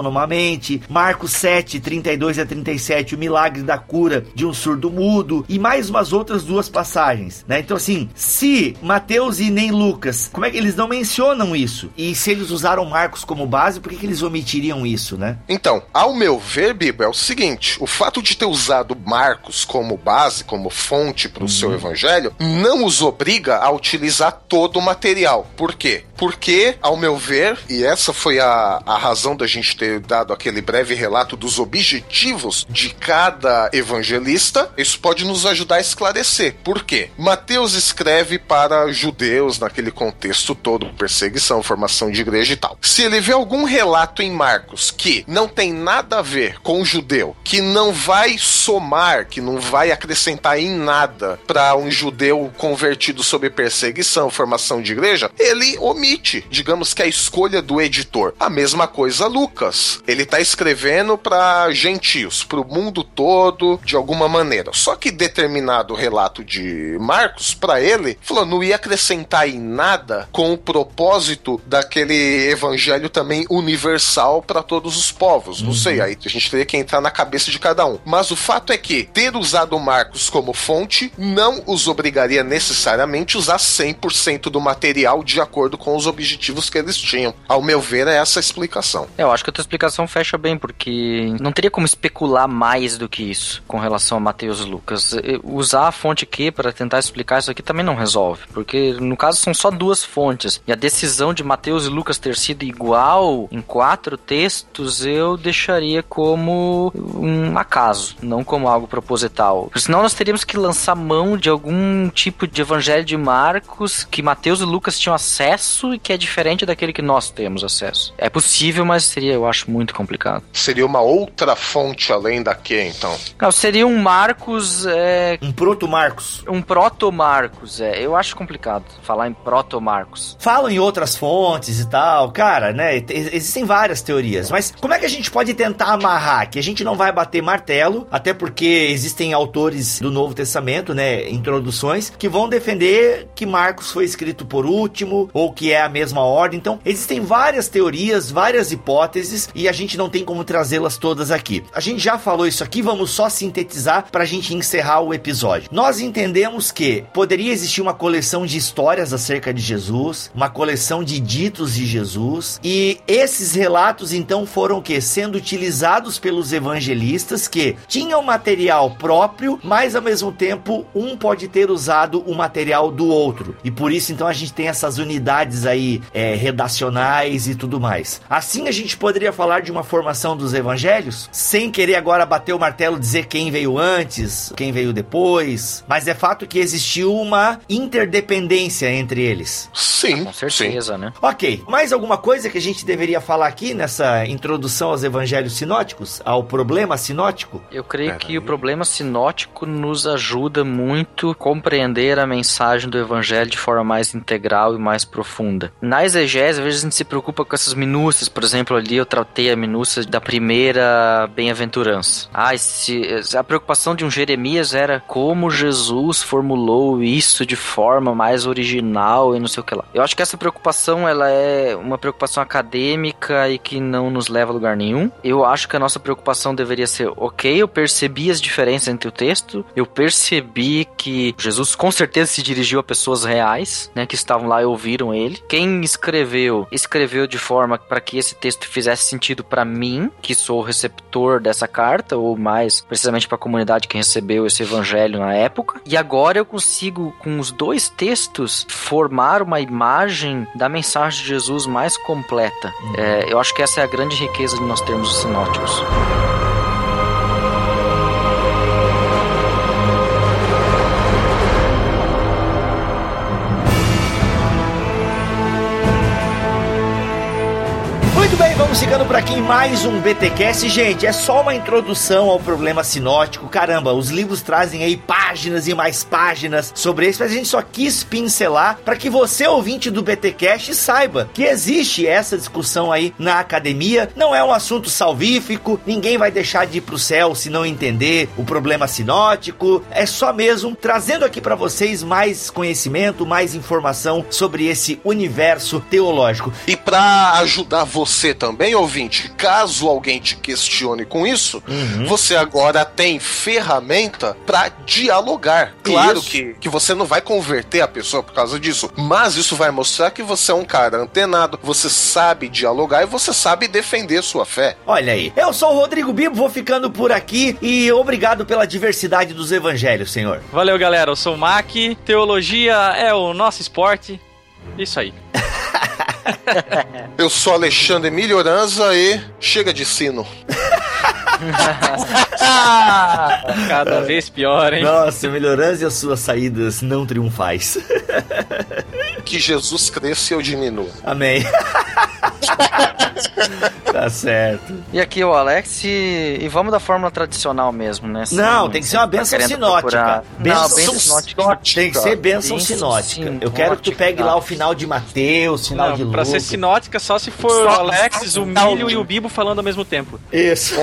Marcos 7, 32 a 37, o milagre da cura de um surdo mudo, e mais umas outras duas passagens, né? Então, assim, se Mateus e nem Lucas, como é que eles não mencionam isso? E se eles usaram Marcos como base, por que que eles omitiriam isso, né? Então, ao meu ver, Bibo, é o seguinte: o fato de ter usado Marcos como base, como fonte para o seu evangelho, não os obriga a utilizar todo o material. Por quê? Porque, ao meu ver, e essa foi a razão da gente ter dado aquele breve relato dos objetivos de cada evangelista, isso pode nos ajudar a esclarecer. Por quê? Mateus escreve para judeus naquele contexto todo, perseguição, formação de igreja e tal. Se ele vê algum relato em Marcos que não tem nada a ver com o judeu, que não vai somar, que não vai acrescentar em nada para um judeu convertido sob perseguição, formação de igreja, ele omite. Digamos que a escolha do editor. A mesma coisa Lucas. Ele está escrevendo para gentios, para o mundo todo, de alguma maneira. Só que determinado relato de Marcos, para ele, falou, não ia acrescentar em nada com o propósito daquele evangelho também universal para todos os povos. Não sei, aí a gente teria que entrar na cabeça de cada um. Mas o fato é que ter usado Marcos como fonte não os obrigaria necessariamente a usar 100% do material de acordo com os objetivos que eles tinham. Ao meu ver, é essa a explicação. Eu acho que a explicação fecha bem, porque não teria como especular mais do que isso com relação a Mateus e Lucas. Usar a fonte Q para tentar explicar isso aqui também não resolve, porque no caso são só duas fontes, e a decisão de Mateus e Lucas ter sido igual em 4 textos, eu deixaria como um acaso, não como algo proposital, porque senão nós teríamos que lançar mão de algum tipo de evangelho de Marcos que Mateus e Lucas tinham acesso e que é diferente daquele que nós temos acesso. É possível, mas seria, eu acho, muito complicado. Seria uma outra fonte além da Q, então? Não, seria um Marcos... Um proto-Marcos. Um proto-Marcos, Eu acho complicado falar em proto-Marcos. Falam em outras fontes e tal, cara, né? Existem várias teorias, mas como é que a gente pode tentar amarrar? Que a gente não vai bater martelo, até porque existem autores do Novo Testamento, né? Introduções, que vão defender que Marcos foi escrito por último, ou que é a mesma ordem. Então, existem várias teorias, várias hipóteses, e a gente não tem como trazê-las todas aqui. A gente já falou isso aqui, vamos só sintetizar pra gente encerrar o episódio. Nós entendemos que poderia existir uma coleção de histórias acerca de Jesus, uma coleção de ditos de Jesus, e esses relatos então foram o quê? Sendo utilizados pelos evangelistas que tinham material próprio, mas ao mesmo tempo um pode ter usado o material do outro, e por isso então a gente tem essas unidades aí redacionais e tudo mais. Assim a gente poderia falar de uma formação dos evangelhos, sem querer agora bater o martelo, dizer quem veio antes, quem veio depois, mas é fato que existiu uma interdependência entre eles. Sim, com certeza, sim. Né? Ok, mais alguma coisa que a gente deveria falar aqui nessa introdução aos evangelhos sinóticos, ao problema sinótico? Eu creio que o problema sinótico nos ajuda muito a compreender a mensagem do evangelho de forma mais integral e mais profunda. Na exegese, às vezes a gente se preocupa com essas minúcias, por exemplo, ali eu notei a minúcia da primeira bem-aventurança. A preocupação de um Jeremias era como Jesus formulou isso de forma mais original e não sei o que lá. Eu acho que essa preocupação, ela é uma preocupação acadêmica e que não nos leva a lugar nenhum. Eu acho que a nossa preocupação deveria ser, ok, eu percebi as diferenças entre o texto, eu percebi que Jesus com certeza se dirigiu a pessoas reais, né, que estavam lá e ouviram ele. Quem escreveu, escreveu de forma para que esse texto fizesse sentido para mim, que sou o receptor dessa carta, ou mais precisamente para a comunidade que recebeu esse evangelho na época. E agora eu consigo, com os dois textos, formar uma imagem da mensagem de Jesus mais completa. Eu acho que essa é a grande riqueza de nós termos os sinóticos. Estamos chegando por aqui em mais um BTCast. Gente, é só uma introdução ao problema sinótico. Caramba, os livros trazem aí páginas e mais páginas sobre isso, mas a gente só quis pincelar para que você, ouvinte do BTCast, saiba que existe essa discussão aí na academia. Não é um assunto salvífico, ninguém vai deixar de ir pro céu se não entender o problema sinótico. É só mesmo trazendo aqui para vocês mais conhecimento, mais informação sobre esse universo teológico. E para ajudar você também, bem, ouvinte, caso alguém te questione com isso, você agora tem ferramenta para dialogar. Claro que você não vai converter a pessoa por causa disso, mas isso vai mostrar que você é um cara antenado, você sabe dialogar e você sabe defender sua fé. Olha aí, eu sou o Rodrigo Bibo, vou ficando por aqui e obrigado pela diversidade dos evangelhos, senhor. Valeu, galera, eu sou o Mac, teologia é o nosso esporte, isso aí. Eu sou Alexandre Melhoranza e chega de sino. Cada vez pior, hein? Nossa, Melhoranza e as suas saídas não triunfais. Que Jesus cresça e eu diminua. Amém. Tá certo. E aqui o Alex e vamos da fórmula tradicional mesmo, né? Não, tem que ser uma bênção sinótica. Bênção sinótica. Tem que ser bênção sinótica. Eu quero que tu pegue lá o final de Mateus, final de Lucas. Pra ser sinótica só se for o Alex, o Milho e o Bibo falando ao mesmo tempo. Isso.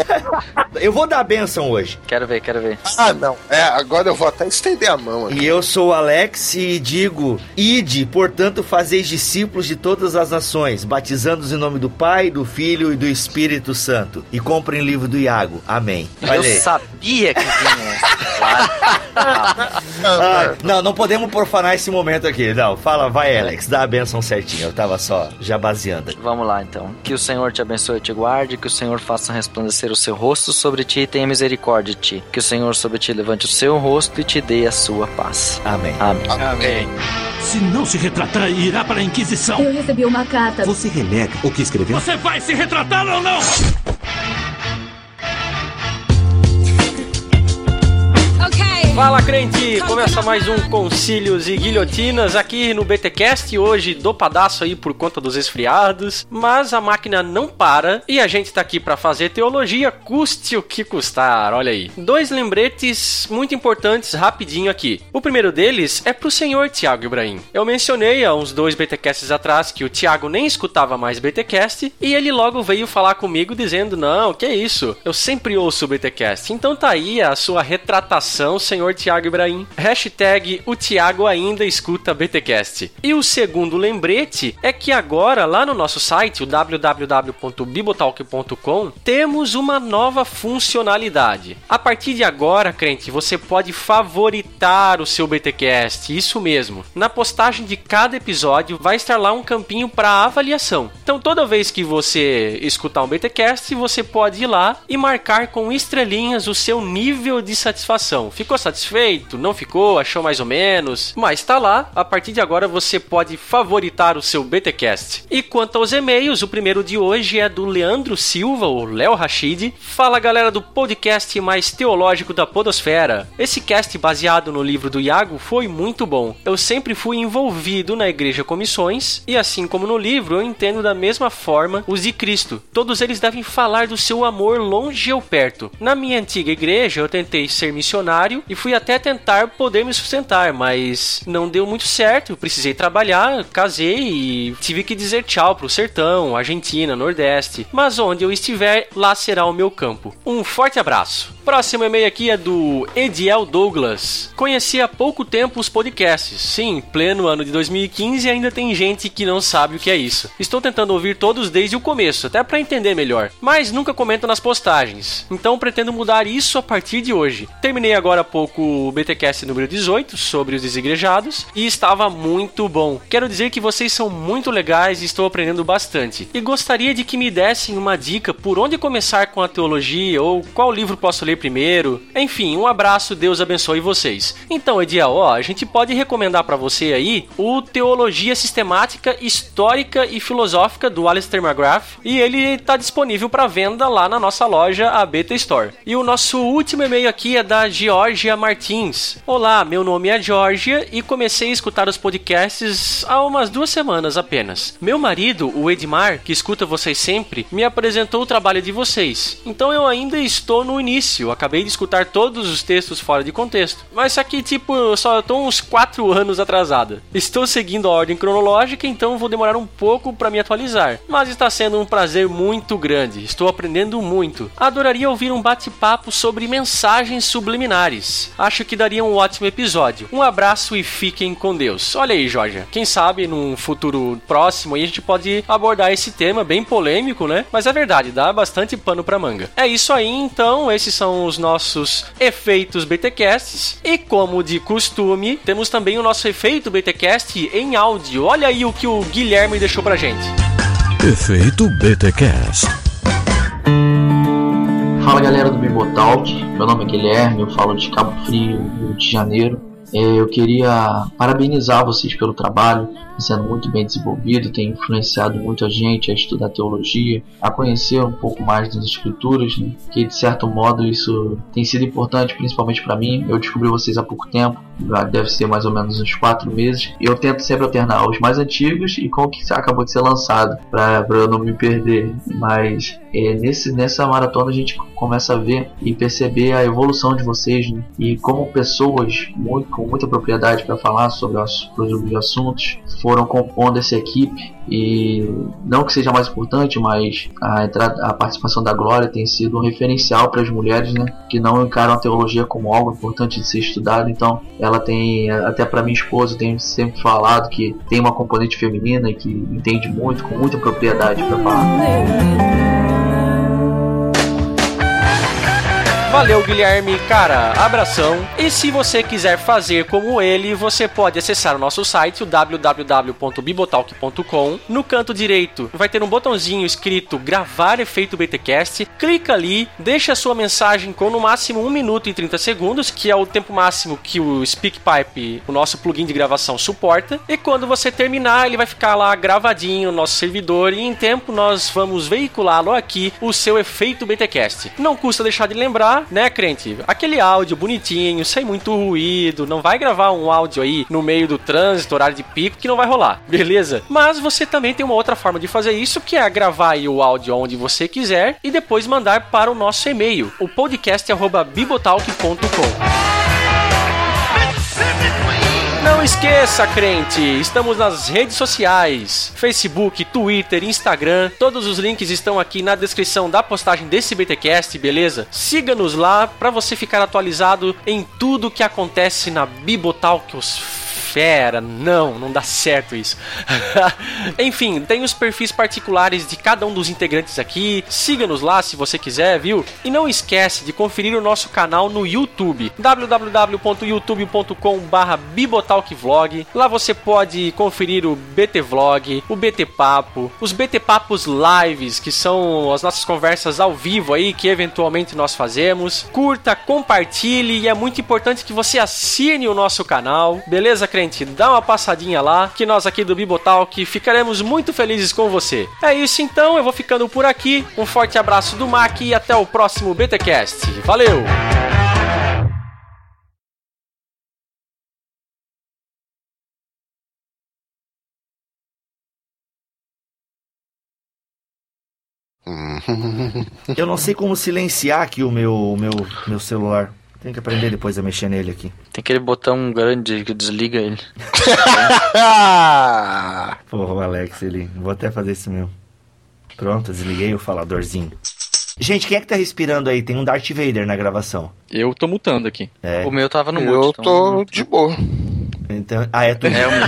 Eu vou dar a bênção hoje. Quero ver, quero ver. Ah, não. Agora eu vou até estender a mão aqui. E eu sou o Alex e digo: ide, portanto, fazeis discípulos de todas as nações, batizando-os em nome do Pai, do Filho e do Espírito Santo. E comprem o livro do Iago. Amém. Olha, eu sabia que tinha essa. Não podemos profanar esse momento aqui. Não, fala, vai, Alex, dá a bênção certinha. Eu tava só já baseando. Vamos lá, então. Que o Senhor te abençoe e te guarde, que o Senhor faça resplandecer o seu rosto sobre ti e tenha misericórdia de ti. Que o Senhor sobre ti levante o seu rosto e te dê a sua paz. Amém. Amém. Amém. Se não se retratar, irá para a Inquisição. Eu recebi uma carta. Você renega o que escreveu? Você vai se retratar ou não? Fala, crente! Começa mais um Concílios e Guilhotinas aqui no BTCast, hoje dopadaço aí por conta dos esfriados, mas a máquina não para e a gente tá aqui pra fazer teologia, custe o que custar, olha aí. Dois lembretes muito importantes rapidinho aqui. O primeiro deles é pro senhor Thiago Ibrahim. Eu mencionei há uns 2 BTCasts atrás que o Thiago nem escutava mais BTCast e ele logo veio falar comigo dizendo, não, que isso, eu sempre ouço o BTCast. Então tá aí a sua retratação, senhor Thiago Ibrahim. Hashtag o Thiago ainda escuta BTCast. E o segundo lembrete é que agora lá no nosso site, o www.bibotalk.com, temos uma nova funcionalidade. A partir de agora, crente, você pode favoritar o seu BTCast, isso mesmo. Na postagem de cada episódio vai estar lá um campinho para avaliação. Então toda vez que você escutar um BTCast, você pode ir lá e marcar com estrelinhas o seu nível de satisfação. Ficou satisfeito? Não ficou? Achou mais ou menos? Mas tá lá, a partir de agora você pode favoritar o seu BTCast. E quanto aos e-mails, o primeiro de hoje é do Leandro Silva, o Léo Rachid. Fala, galera do podcast mais teológico da podosfera. Esse cast baseado no livro do Iago foi muito bom. Eu sempre fui envolvido na igreja com missões e assim como no livro, eu entendo da mesma forma os de Cristo. Todos eles devem falar do seu amor longe ou perto. Na minha antiga igreja, eu tentei ser missionário e fui até tentar poder me sustentar, mas não deu muito certo. Eu precisei trabalhar, casei e tive que dizer tchau pro sertão, Argentina, Nordeste. Mas onde eu estiver, lá será o meu campo. Um forte abraço. Próximo e-mail aqui é do Ediel Douglas. Conheci há pouco tempo os podcasts. Sim, pleno ano de 2015 e ainda tem gente que não sabe o que é isso. Estou tentando ouvir todos desde o começo, até para entender melhor, mas nunca comento nas postagens. Então pretendo mudar isso a partir de hoje. Terminei agora há pouco o BTCast número 18, sobre os desigrejados, e estava muito bom. Quero dizer que vocês são muito legais e estou aprendendo bastante. E gostaria de que me dessem uma dica por onde começar com a teologia ou qual livro posso ler primeiro. Enfim, um abraço, Deus abençoe vocês. Então, Ediel, a gente pode recomendar para você aí o Teologia Sistemática, Histórica e Filosófica do Alistair McGrath, e ele tá disponível para venda lá na nossa loja, a Beta Store. E o nosso último e-mail aqui é da Georgia Martins. Olá, meu nome é Georgia e comecei a escutar os podcasts há umas 2 semanas apenas. Meu marido, o Edmar, que escuta vocês sempre, me apresentou o trabalho de vocês. Então eu ainda estou no início, acabei de escutar todos os textos fora de contexto. Mas isso aqui, tipo, eu só tô uns 4 anos atrasada. Estou seguindo a ordem cronológica, então vou demorar um pouco para me atualizar. Mas está sendo um prazer muito grande, estou aprendendo muito. Adoraria ouvir um bate-papo sobre mensagens subliminares. Acho que daria um ótimo episódio. Um abraço e fiquem com Deus. Olha aí, Jorge. Quem sabe num futuro próximo aí a gente pode abordar esse tema bem polêmico, né? Mas é verdade, dá bastante pano pra manga. É isso aí, então. Esses são os nossos efeitos BTcasts. E como de costume, temos também o nosso efeito BTcast em áudio. Olha aí o que o Guilherme deixou pra gente. Efeito BTcast. Fala, galera do Bibotalk, meu nome é Guilherme, eu falo de Cabo Frio, Rio de Janeiro. Eu queria parabenizar vocês pelo trabalho, sendo muito bem desenvolvido, tem influenciado muito a gente a estudar teologia, a conhecer um pouco mais das escrituras, né? Que de certo modo isso tem sido importante, principalmente para mim. Eu descobri vocês há pouco tempo, deve ser mais ou menos uns 4 meses, e eu tento sempre alternar os mais antigos e com o que acabou de ser lançado, para eu não me perder, mas nessa maratona a gente começa a ver e perceber a evolução de vocês, né? E como pessoas com muita propriedade para falar sobre os assuntos foram compondo essa equipe. E não que seja mais importante, mas a participação da Glória tem sido um referencial para as mulheres, né, que não encaram a teologia como algo importante de ser estudado. Então ela tem, até para minha esposa, tem sempre falado que tem uma componente feminina e que entende muito, com muita propriedade para falar. Valeu, Guilherme, cara, abração. E se você quiser fazer como ele, você pode acessar o nosso site, o www.bibotalk.com. No canto direito vai ter um botãozinho escrito gravar efeito BTcast. Clica ali, deixa a sua mensagem com no máximo 1 minuto e 30 segundos, que é o tempo máximo que o SpeakPipe, o nosso plugin de gravação, suporta. E quando você terminar, ele vai ficar lá gravadinho no nosso servidor e em tempo nós vamos veiculá-lo aqui, o seu efeito BTcast. Não custa deixar de lembrar, né, crente? Aquele áudio bonitinho, sem muito ruído, não vai gravar um áudio aí no meio do trânsito, horário de pico, que não vai rolar, beleza? Mas você também tem uma outra forma de fazer isso, que é gravar aí o áudio onde você quiser e depois mandar para o nosso e-mail, o podcast@bibotalk.com. Não esqueça, crente, estamos nas redes sociais, Facebook, Twitter, Instagram, todos os links estão aqui na descrição da postagem desse BTcast, beleza? Siga-nos lá para você ficar atualizado em tudo que acontece na Bibotalk, Pera, não dá certo isso. Enfim, tem os perfis particulares de cada um dos integrantes aqui. Siga-nos lá se você quiser, viu? E não esquece de conferir o nosso canal no YouTube, www.youtube.com/bibotalkvlog. Lá você pode conferir o BT Vlog, o BT Papo, os BT Papos Lives, que são as nossas conversas ao vivo aí, que eventualmente nós fazemos. Curta, compartilhe e é muito importante que você assine o nosso canal, beleza, crente? Dá uma passadinha lá, que nós aqui do Bibotalk ficaremos muito felizes com você. É isso então, eu vou ficando por aqui. Um forte abraço do Mac e até o próximo BTcast. Valeu! Eu não sei como silenciar aqui o meu celular. Tem que aprender depois a mexer nele aqui. Tem aquele botão grande que desliga ele. Porra, o Alex, ele... Vou até fazer isso mesmo. Pronto, desliguei o faladorzinho. Gente, quem é que tá respirando aí? Tem um Darth Vader na gravação. Eu tô mutando aqui. É. O meu tava no mute. Eu tô de boa. Então... Ah, é tu. É o meu.